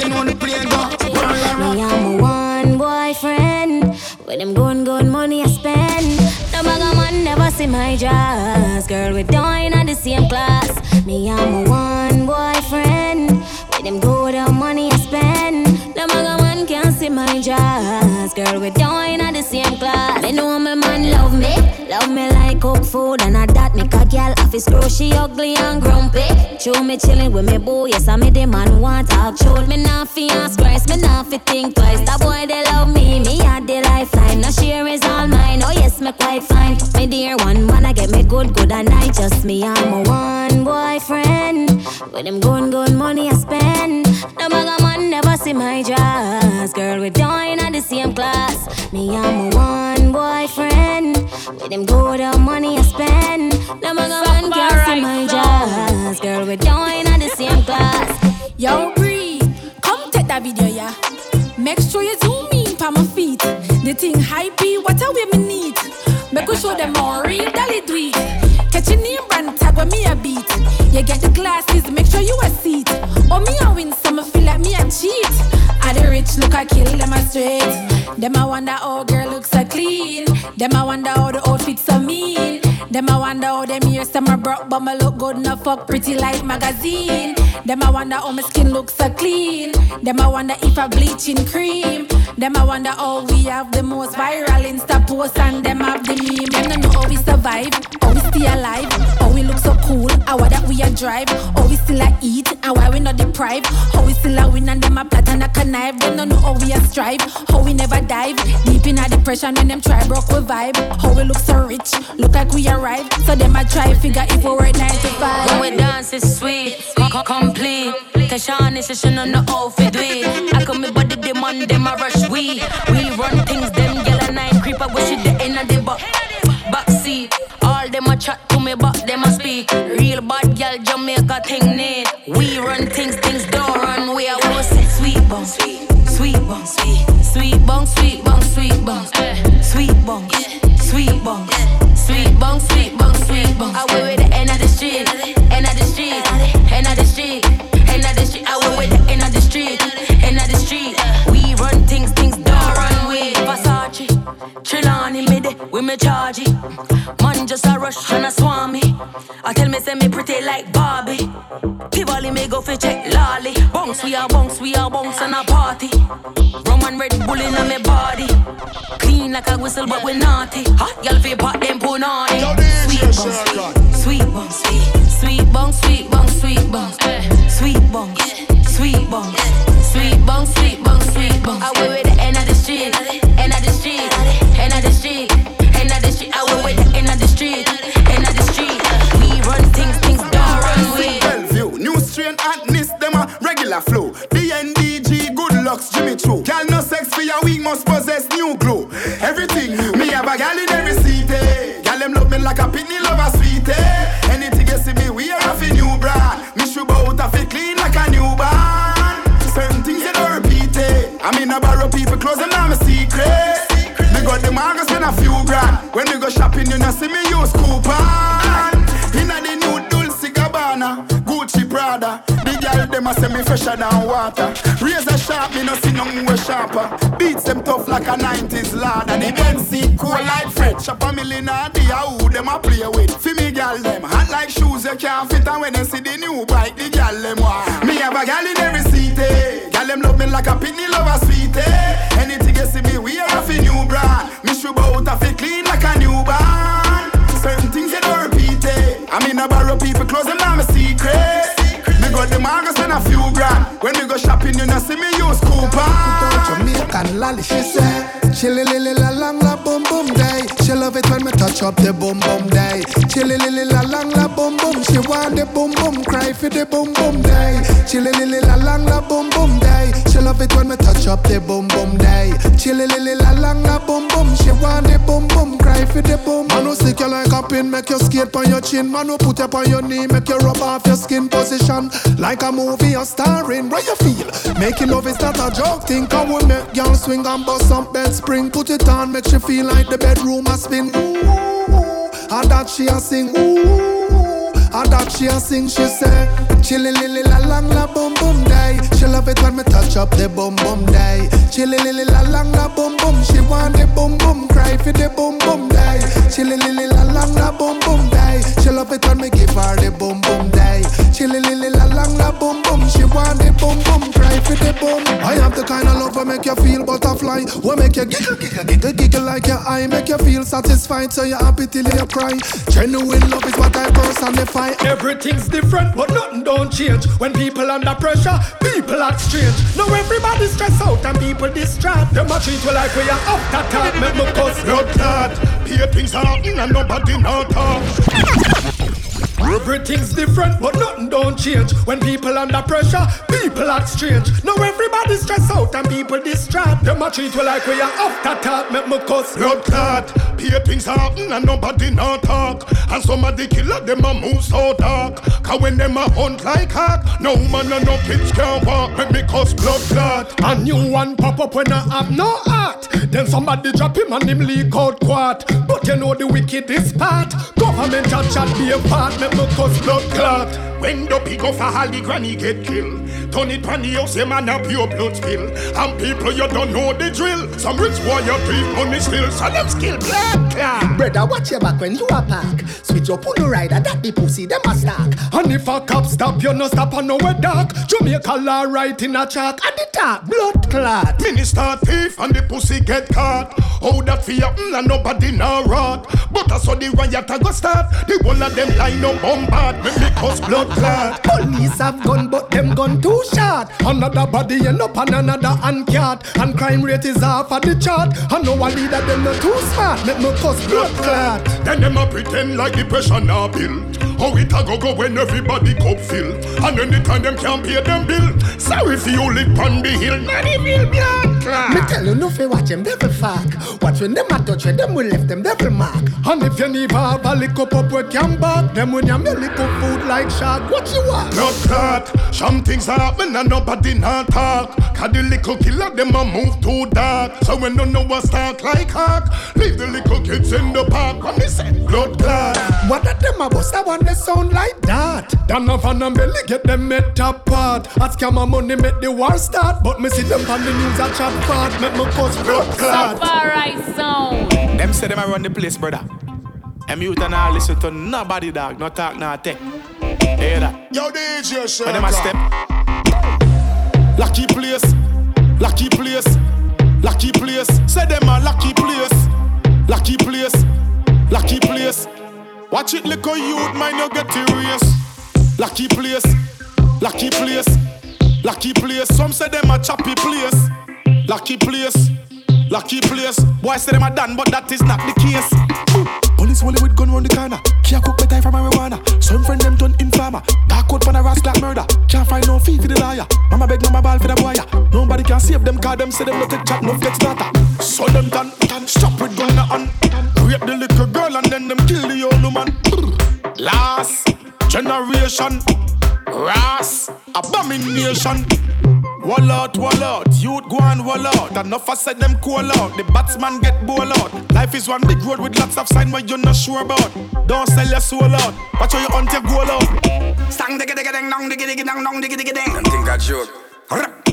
You know the play got brown a rock. Me and my one boyfriend, with them gone money I spend. No bugger man never see my dress. Girl, we down in the same class. Me and my one boyfriend. Them go the money I spend. The mugger man can't see my jazz. Girl, we down in the same class. They know my man love me like cook food. And I that make a girl off his screw. She ugly and grumpy. Show me chilling with me boy. Yes, I made the man want talk. Showed me not fi ask Christ. Me not fi think twice. That boy they love me. Me had the lifeline. Now share is all mine. Oh yes, me quite fine. Me dear one, man, I get me good and I just me. I'm a one boyfriend with them good money I spend. The bugger man never see my dress. Girl, we join at the same class. Me, I'm a one boyfriend with them good money I spend. The bugger man can't see my dress. Girl, we join at the same class. Yo, Bree, come take that video, yeah. Make sure you zoom in for my feet. The thing hypey, what a way me need. Make us show them all real dolly tweet. Catch your name brand tag with me a beat. You get the glasses, make sure you a seat. Oh me a win, some feel like me a cheat. Are the rich look I kill them a straight. Them I wonder how girl looks so clean. Them I wonder how the outfits so mean. Them I wonder how them ears some are broke, but my look good enough fuck pretty like magazine. Them I wonder how my skin looks so clean. Them I wonder if I bleaching cream. Them I wonder how we have the most viral Insta posts and them have the meme. Them don't know how we survive, how we stay alive, how we look so cool, how that we a drive, how we still a eat and why we not deprived, how we still a win and them a plot and a connive. Them don't know how we a strive, how we never dive deep in a depression when them try broke we vibe. How we look so rich, look like we arrive, so them a try figure if we work 9 to 5. When we dance is sweet, complete. Tashawn is a shun on the outfit way. I come me body them on them a rush we run things them yellow night creeper wish it the end of the backseat. All them a chat to me but them a speak. Real bad girl Jamaica thing need. We run things don't run way. I was say sweet bong, sweet bong, sweet bong, sweet bong, sweet bong, sweet bong, sweet bong, sweet bong, sweet bong, sweet bong. I went with the end of the street, end of the street, end of the street, end of the street. I went with the end of the street, end of the street. We run things don't run way. Versace, Trelawney me de, we me charge it. Man just a rush and a swami. I tell me say me pretty like Barbie. Tivoli me go fi check lolly. Bounce we a bounce on a party. Rum and Red Bull in me body. Clean like a whistle but we naughty. Hot y'all fi pop them punani. Sweet bong, sweet bong, sweet bong, sweet bong, sweet bong, sweet bong, sweet bong, sweet bong, sweet bong. I went with the end of the street, end of the street, end of the street, end of the street. I went with the end of the street, end of the street. We run things don't run away. Bellevue, new strain and miss them a regular flow. BNDG, good looks, Jimmy Choo. Girl no sex for your weak, must possess new glow. Everything new. Me have a gal in every seat. Gal them love me like a pitney lover sweet. Anything you see me wear off a new bra. Me should bow out a clean like a new bar. Certain things you don't repeat it. I mean I borrow people clothes and I'm a secret. Me got them all spend a few grand. When we go shopping you know see me use coupon. Inna the new Dulce Gabbana, Gucci Prada. The girl them a say me fresher than water. Razor sharp me no see nothing way sharper. Beats them tough like a 90s lad. And the Benz cool like Fred. Shop a million a day who them a play with. For me girl them hot like shoes you can't fit. And when they see the new bike the girl them want. Me have a girl in every seat. Girl them love me like a pitney lover sweet. Anything you see me wear off a new brand. Me should bow out a clean like a new band. Certain things you don't repeat it. I mean I borrow people clothes and I'm a secret. Me got them all spend a few grand. When we go shopping you know see me use coupon. Jamaican lolly she say. She li li li la lang la boom boom day. She love it when me touch up the boom boom day. She li li li la lang la boom boom. She want the boom boom cry for the boom boom day. She li li li la lang la boom boom day. She love it when me touch up the boom boom day. She li li li la lang la boom boom. She want the boom boom cry for the boom. Man who stick you like a pin, make you skate on your chin. Man who put you on your knee, make you rub off your skin position. Like a movie you're starring, what you feel? Making love is not a joke. Think I will make y'all swing and bust some bed spring. Put it on, make you feel like the bedroom a spin. Ooh, and that she a sing. Ooh, and that she a sing. She say, chilly lily la lang la boom boom day. She love it when me touch up the boom boom day. Chilly lily la lang la boom boom. She want the boom boom cry for the boom boom day. Chilly lily la lang la boom boom day. She love it when me give her the boom boom day. Chilly lily la lang la boom boom. She want the boom boom cry for the boom. I have the kind of love that make you feel butterfly. What make you giggle, giggle, giggle, giggle like your eye. Make you feel satisfied so you're happy till you cry. Genuine love is what I personify. Everything's different but nothing don't change. When people under pressure, people act strange. Now everybody's stressed out and people distraught. Them a treat we like we are after talk. Make me cuss blood clot. Here things are happening and nobody now talk. Everything's different, but nothing don't change. When people under pressure, people act strange. Now everybody stress out and people distract. Them a treat we like we are afterthought. Make me cuss blood clot. Here things happen and nobody now talk. And some of the killer, them a move so dark. Cause when them a hunt like hawk, no man and no bitch can walk. Make me cuss blood clot. A new one pop up when I have no heart. Then somebody drop him and him leak out quart. But you know the wickedest part, government a chat be a part. Make me cuss blood clot. When the pig off a holly granny get killed, turn it on the house, a man a pure blood spill. And people you don't know the drill. Some rich warrior people money still, so them skill blood clot. Brother, watch your back when you a park. Switch your pull rider, that the pussy them a stack. And if a cop stop, you no stop and nowhere dark. Jamaica law right in a chalk. At the top, blood clot. Minister thief and the pussy get caught. How that fear and nobody now rot. But I saw the riot a go start. The one of them line no bombard. Make me cause blood clot. Police have gun but them gun too short. Another body end up and another uncared. And crime rate is half of the chart. And no one leader them no too smart. Make me cause blood clot. Then them a pretend like depression a build. How it a go when everybody cup fill. And anytime them can't pay them bill. Sorry for you live on the hill. Money will be a crack. Me tell you no fi watch them devil fuck. Watch when them a touch when them will left them devil mark. And if you never have a lick up we can back. Them when you make little food like shark. What you want? Blood clot. Some things happen and nobody not talk. Cause the little killer them a move too dark. So when none of us talk like hawk. Leave the little kids in the park. When they say blood clot. What a them a bust I want. They sound like that. Then off and belly get them met apart. Ask how my money make the war start. But me see them on the news a chat part. Make me cuss blood clot. Safari Sound. Them say them a run the place, brother. Them youth and I listen to nobody, dog. No talk, no tech. Hear that? Yo, DJ Shaman. When them a step. Lucky place. Lucky place. Lucky place. Say them a lucky place. Lucky place. Lucky place. Watch it, little youth, mind you get serious. Lucky place, lucky place, lucky place. Some say them a choppy place. Lucky place, lucky place. Boy say them a done, but that is not the case. Police only with gun round the corner. Can't cook better for marijuana. Some friend them done in farmer. Dark out pan a rascal like murder. Can't find no fee for the liar. Mama beg, mama ball for the boya. Nobody can save them, cause them say them no take chat, no get starter. So them done, stop with gun on. Rape the little girl and then them kill the old woman. Last generation, race, abomination. Wall out, youth go and wall out. Enough I said them call out, the batsman get ball out. Life is one big road with lots of signs where you're not sure about. Don't sell your soul out, watch how you hunt your goal out. Sang diggy diggy ding dong diggy diggy ding dong diggy diggy ding. Don't think I joke.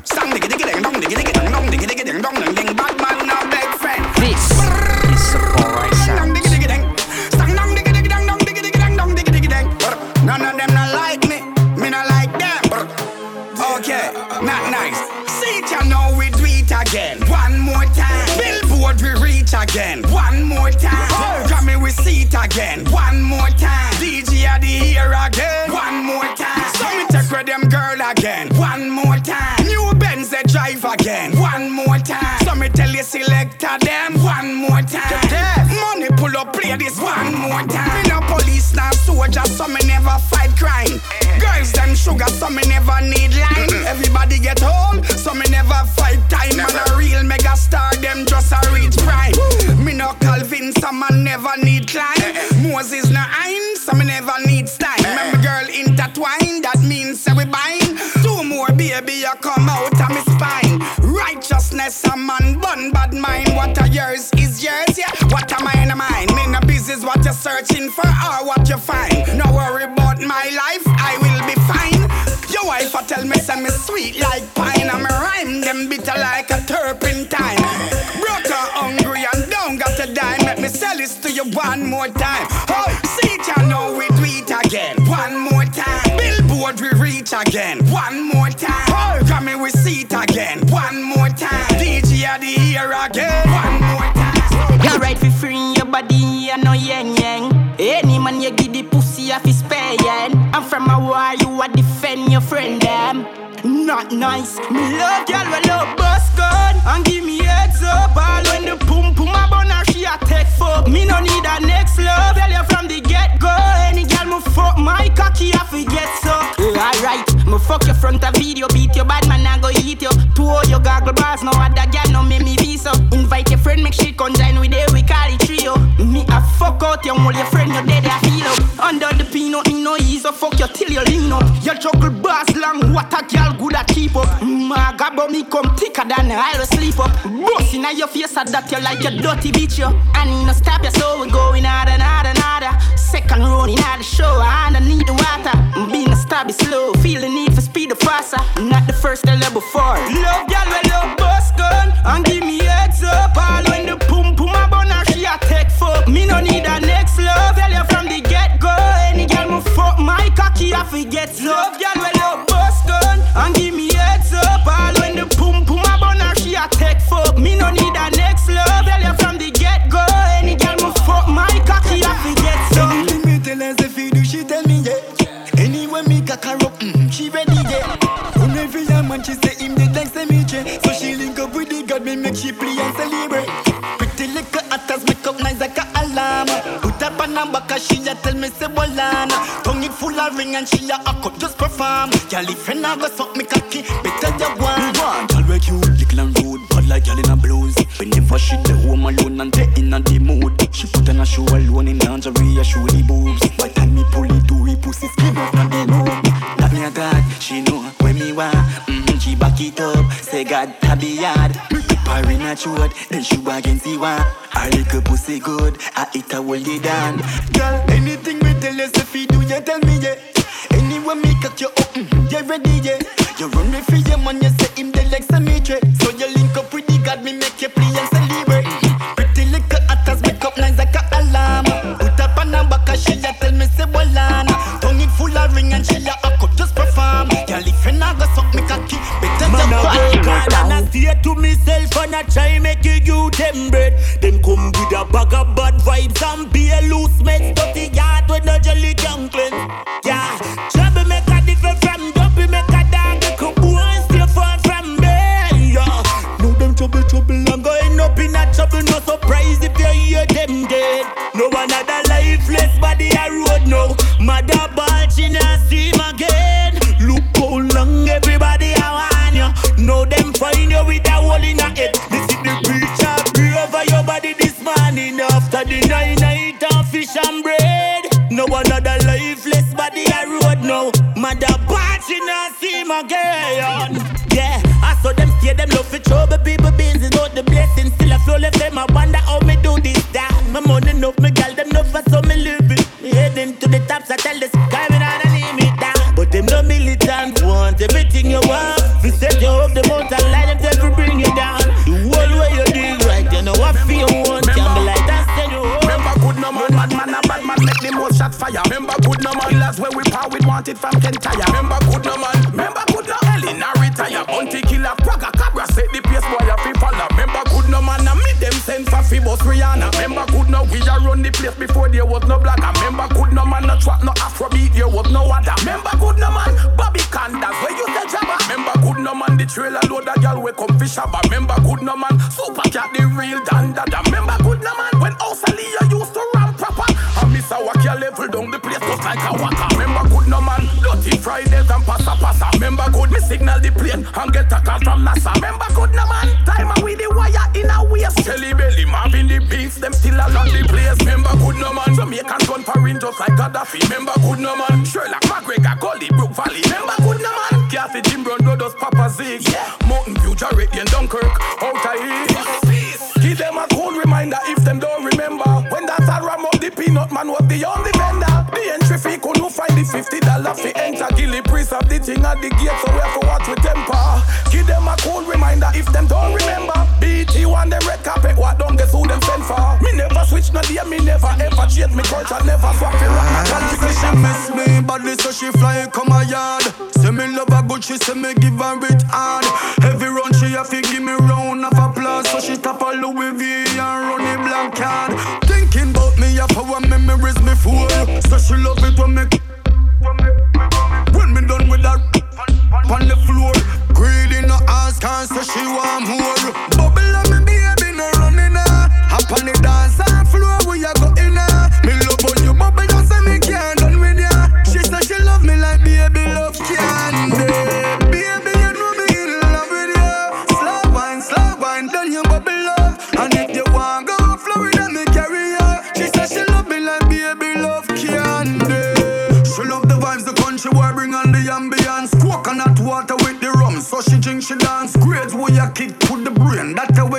Sang diggy diggy ding dong diggy diggy ding dong diggy diggy ding dong ding ding. Bad man now big friend. This. None of them not like me not like them. Okay, not nice. See it ya now we do it again. One more time. Billboard we reach again. One more time. Grammy we see it again. One more time. DJ at the here again. One more time. So me take with them girl again. One more time. New Benz they drive again. One more time. So me tell you select them. One more time. Money pull up play this one more time. Me no police now soldier so me never fight crime. Girls them sugar so me never need line. Everybody get home so me never fight time. Man a real mega star them just a reach prime. Me no Calvin so man never need climb. Moses no I'm so me never need style. Remember girl intertwined that means say we bind. Two more baby you come out of me spine. Righteousness a man bun bad mind. What a yours is yours yeah. What a mine a mine. Me no business what you're searching for or what you find. No worry about my life, I will be fine. Your wife a tell me say me sweet like pine. And me rhyme them bitter like a turpentine. Broke or hungry and don't got a dime. Let me sell this to you one more time. Oh, see it ya know we do it again. One more time. Billboard we reach again. One more time. Oh, Grammy we see it again. One more time. DJ a the here again. One more time. You're right for free your body and no yang yang. Any man you give the pussy off his paying. And from a war you a defend your friend them. Not nice. Me love y'all, I love bus God. front a video, beat your bad man, I go eat you. Two of your goggle bars, no other girl, no make me visa. Invite your friend, make she conjoin with it, we call it trio. Me a fuck out you, all your friend, you dead, I feel up. Under the peanut, me no ease, fuck you till you lean up. Your juggle bars long, what a girl good at keep up. My gabba me come thicker than I'll sleep up. Bussin' at your face, I dot you like your dirty bitch, yo. I need no stop you, so we going harder and harder and harder. Second running out the show, I don't need the water. Being a stabby slow, feel the need for speed up faster. Not the first I love before. Love y'all with love bus gun, and give me heads up. All when the pum pum a bun and she a take fuck. Me no need a next love, tell you from the get go. Any girl move fuck my cocky, I forget love. Love y'all with love bus gun, and give me heads up. All when the pum pum a bun and she a take fuck. Me no need a next love, tell you from the get go. Any girl move fuck my cocky, I forget love. Anything me tell her, if you do, she tell me yeah. Anyway me cock her up, she ready yeah. Every young man she say him the thanks to me change. So she link up with the god, me make she play and celebrate. Pretty little actors make up nice like a alarm. Put up on her back she a tell me say bolana. Tongue it full of ring and she a hack up just perform. Y'all if you go suck me cocky, better you want. Y'all were cute, little and rude, but like y'all in a blues. Whenever she the home alone and they in on the mood. She put on a show alone in lingerie, a show the boobs. By time me pull it to her pussy skin up on the mood. That me a god, she know. She back it up, say God tabby yard. Par in a throat, then she wagging see one. Her little pussy good, I eat her all day down. Girl, anything we tell you, Sophie, do you tell me, yeah. Anyway, me cut you up, you ready, yeah. You run me free, yeah, man, you say him the legs and me trade. So you link up with the God, me make you play and celebrate. Pretty little actors make up nice like a alarm. Put up on her back, she ya tell me, say, bolana. Tongue it full of ring and she ya up. I stay to myself and I try make you give them bread. Them come with a bag of bad vibes and be a loose mess. Dirty yard with no jelly can cleanse. Yeah, trouble make a different from dopey make a dog. They could boy stay far from me. Yeah, know them trouble. I'm going up in a trouble. No surprise if you hear them dead. No another lifeless body I road now. Mother balch in a stream again. Look how long everybody I want you. Know them find you with a hole in your head. This is the preacher pray over your body this morning. After the night night on fish and bread. No another lifeless body I road now. Mother balch in a stream again. Yeah, I saw them stay them love for trouble. People beans is not the blessing. Still I feel left them. I wonder how me do this that. My money enough, my girl them never saw me live it. Heading to the tops, I tell the sky me not a limit down. But them no militant want everything you want. We set you up the mountain, lie them till we bring you down. The whole way you do right, you know what feel you want. Can be like that, said you want. Remember good no man, bad man make the most shot fire. Remember good no man, that's where we power, we want it from Kentire. Remember good no man, hell in a retire. Bounty Killer, Praga, Cabra, set the pace boy, a people. Remember good no man, I made them send for Fibos, Rihanna. Remember good no, we are run the place before there was no black. Remember good no man, no trap, no Afrobeat, there was no other. Remember good no man, Bobby Candace, where you say Jabba. Remember good no man, the trailer load a girl, we come fish up. Remember good no man, Super Cat, the real Dandada. Remember good no man, when Osalia used to run proper. And Mr. Wakia level down the place just like a waka. Remember good no man, Dirty Fridays and Passa. Remember good me signal the plane and get a call from NASA. Remember good no man, time with the wire in a waist. Shelly Belly, Marvin the Beats, them still a lot the place. Remember good no man, Jamaican gun parent just like Gaddafi. Remember good no man, Sherlock McGregor, Gully, Brook Valley. Remember good no man, Kathy, Jim Brown, Dodos, Papa Zig, yeah. Mountain View, Jarrett, and Dunkirk, out of here. Give them a cool reminder if them don't remember. When that ram up the peanut man was the only vendor. The entry fee couldn't find the $50 fee enter. Gilly priest of the thing at the gate, so we have to watch with temper. Give them a cool reminder if them don't remember. BT on the red carpet, what don't guess who them send for. Me never switch no day, me never ever change me culture, never swap it rock. My country she miss me badly, so she flying come my yard. Say me love her good, she say me give her it hard. Every round she have to give me round of applause. So she tap a Louis V and run a blank card. Thinking about me, a power memories me fool. So she love it when me done with her on the floor. Greedy no ass can't say she want more. Bubble on me baby no running her. Up on the dance and floor where you go in her. Me love on you bubble don't say me can't done with ya. She say she love me like baby love candy.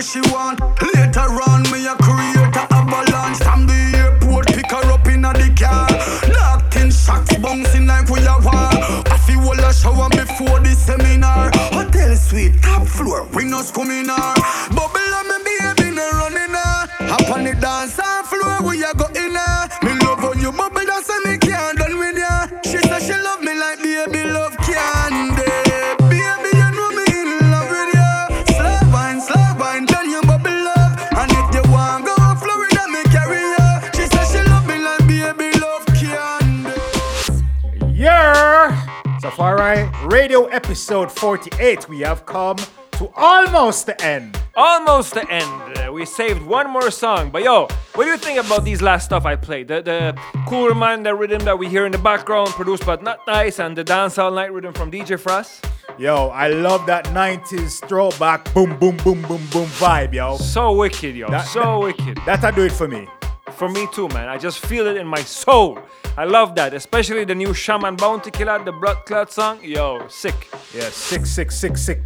she want. Later on, me a create a avalanche. From the airport, pick her up in the car. Locked in shacks, bouncing like we a war. I feel all a shower before the seminar. Hotel suite, top floor, we no swimming her. Bubble on me baby, no running her. Up on the dance floor, we a go in her. Me love on you, bubble, that's a me can't done with ya. She said she love me like baby love candy. Safari Radio episode 48. We have come to almost the end. Almost the end. We saved one more song. But yo, what do you think about these last stuff I played? The cool reminder rhythm that we hear in the background, produced by Not Nice, and the dance all night rhythm from DJ Frost. Yo, I love that 90s throwback boom, boom, boom, boom, boom vibe, yo. So wicked, yo. So wicked. That'll do it for me. For me too, man. I just feel it in my soul. I love that, especially the new Shaman Bounty Killer, the Blood Clot song. Yo, sick. Yeah, sick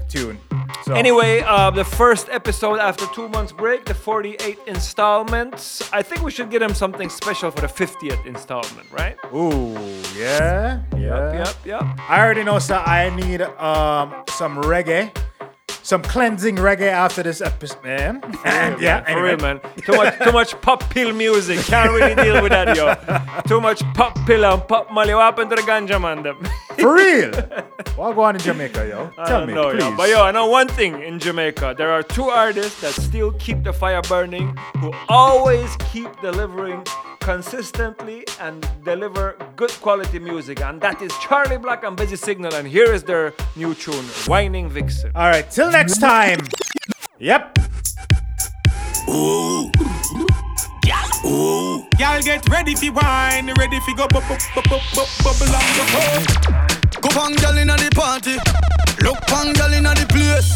tune. So. Anyway, the first episode after 2 months break, the 48 installments. I think we should get him something special for the 50th installment, right? Ooh, yeah. Yep. I already know, sir. I need some reggae. Some cleansing reggae after this episode, man. For real, man. Too much pop pill music. Can't really deal with that, yo. Too much pop pill and pop molly. What happened to the ganja, man? For real? What go on in Jamaica, yo? Tell me, please. Yo. But yo, I know one thing in Jamaica. There are two artists that still keep the fire burning, who always keep delivering consistently and deliver good quality music. And that is Charlie Black and Busy Signal. And here is their new tune, Whining Vixen. All right, till next time. Yep. Ooh. Ooh. Y'all get ready for wine, ready for go bubble on the phone. Go bang girl in the party. Look bang girl in the place.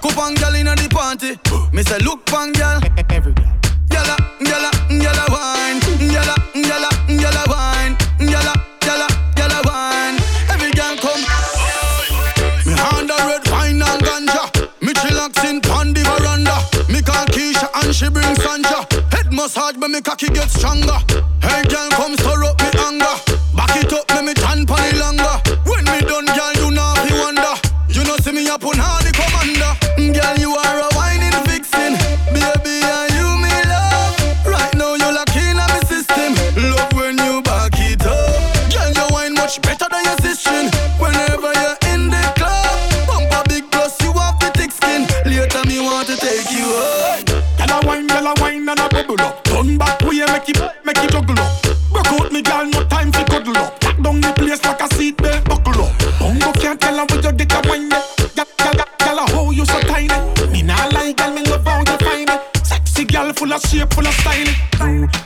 Go bang girl in the party. Me say look bang girl. Every girl. Yalla, yalla, yalla wine. Yalla, yalla, yalla wine. Yalla, yalla, yalla wine. Every girl come. Me hand a red wine and ganja. Me chillaxing on the veranda. Me call Keisha and she brings Sanja. Massage when me cocky get stronger. Hey girl, come stir up me anger. Back it up, let me tan pony longer. When me done, girl, you know if you wonder. You know see me up on all the commander. Girl, you are a whining vixen. Baby, are you me love? Right now you lock in on me system. Love when you back it up. Girl, you wine much better than your sister. Whenever you're in the club, bump a big plus, you have the thick skin. Later me want to take you up. Girl, I wine and I bubble up. Turn back way, make it juggle up. Broke out me girl, no time to cuddle up. Lock down the place like a seatbelt buckle up. Bongo can't tell her with your dick a wine. Girl, I hold you so tiny. Me nah lie, girl, me love how you find it. Sexy girl, full of shape, full of style.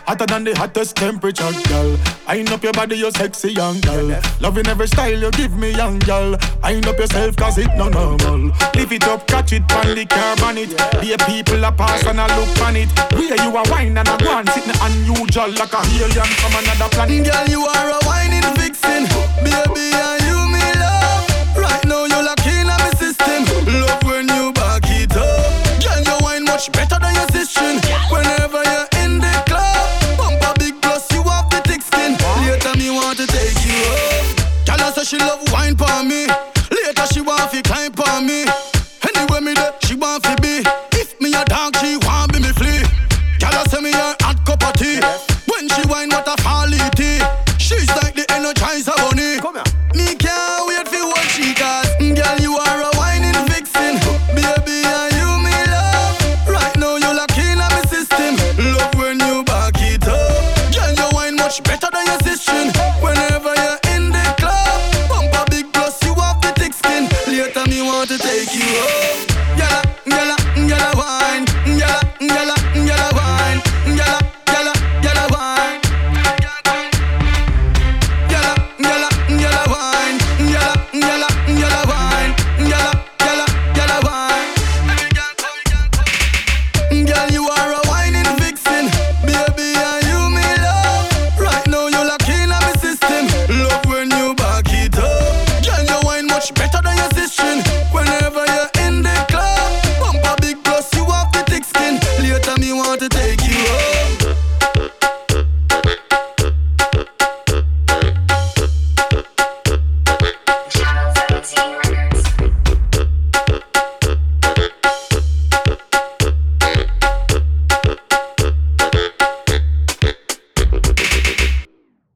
Hotter than the hottest temperature, girl. Wind up your body, you sexy young girl. Loving every style you give me, young girl. Wind up yourself, cause it no normal. Lift it up, catch it, pan the curb on it. Be a people a pass and a look on it. Where you a wine and a go on, sitting unusual like a alien from another planet. Girl, you are a whining vixen, baby.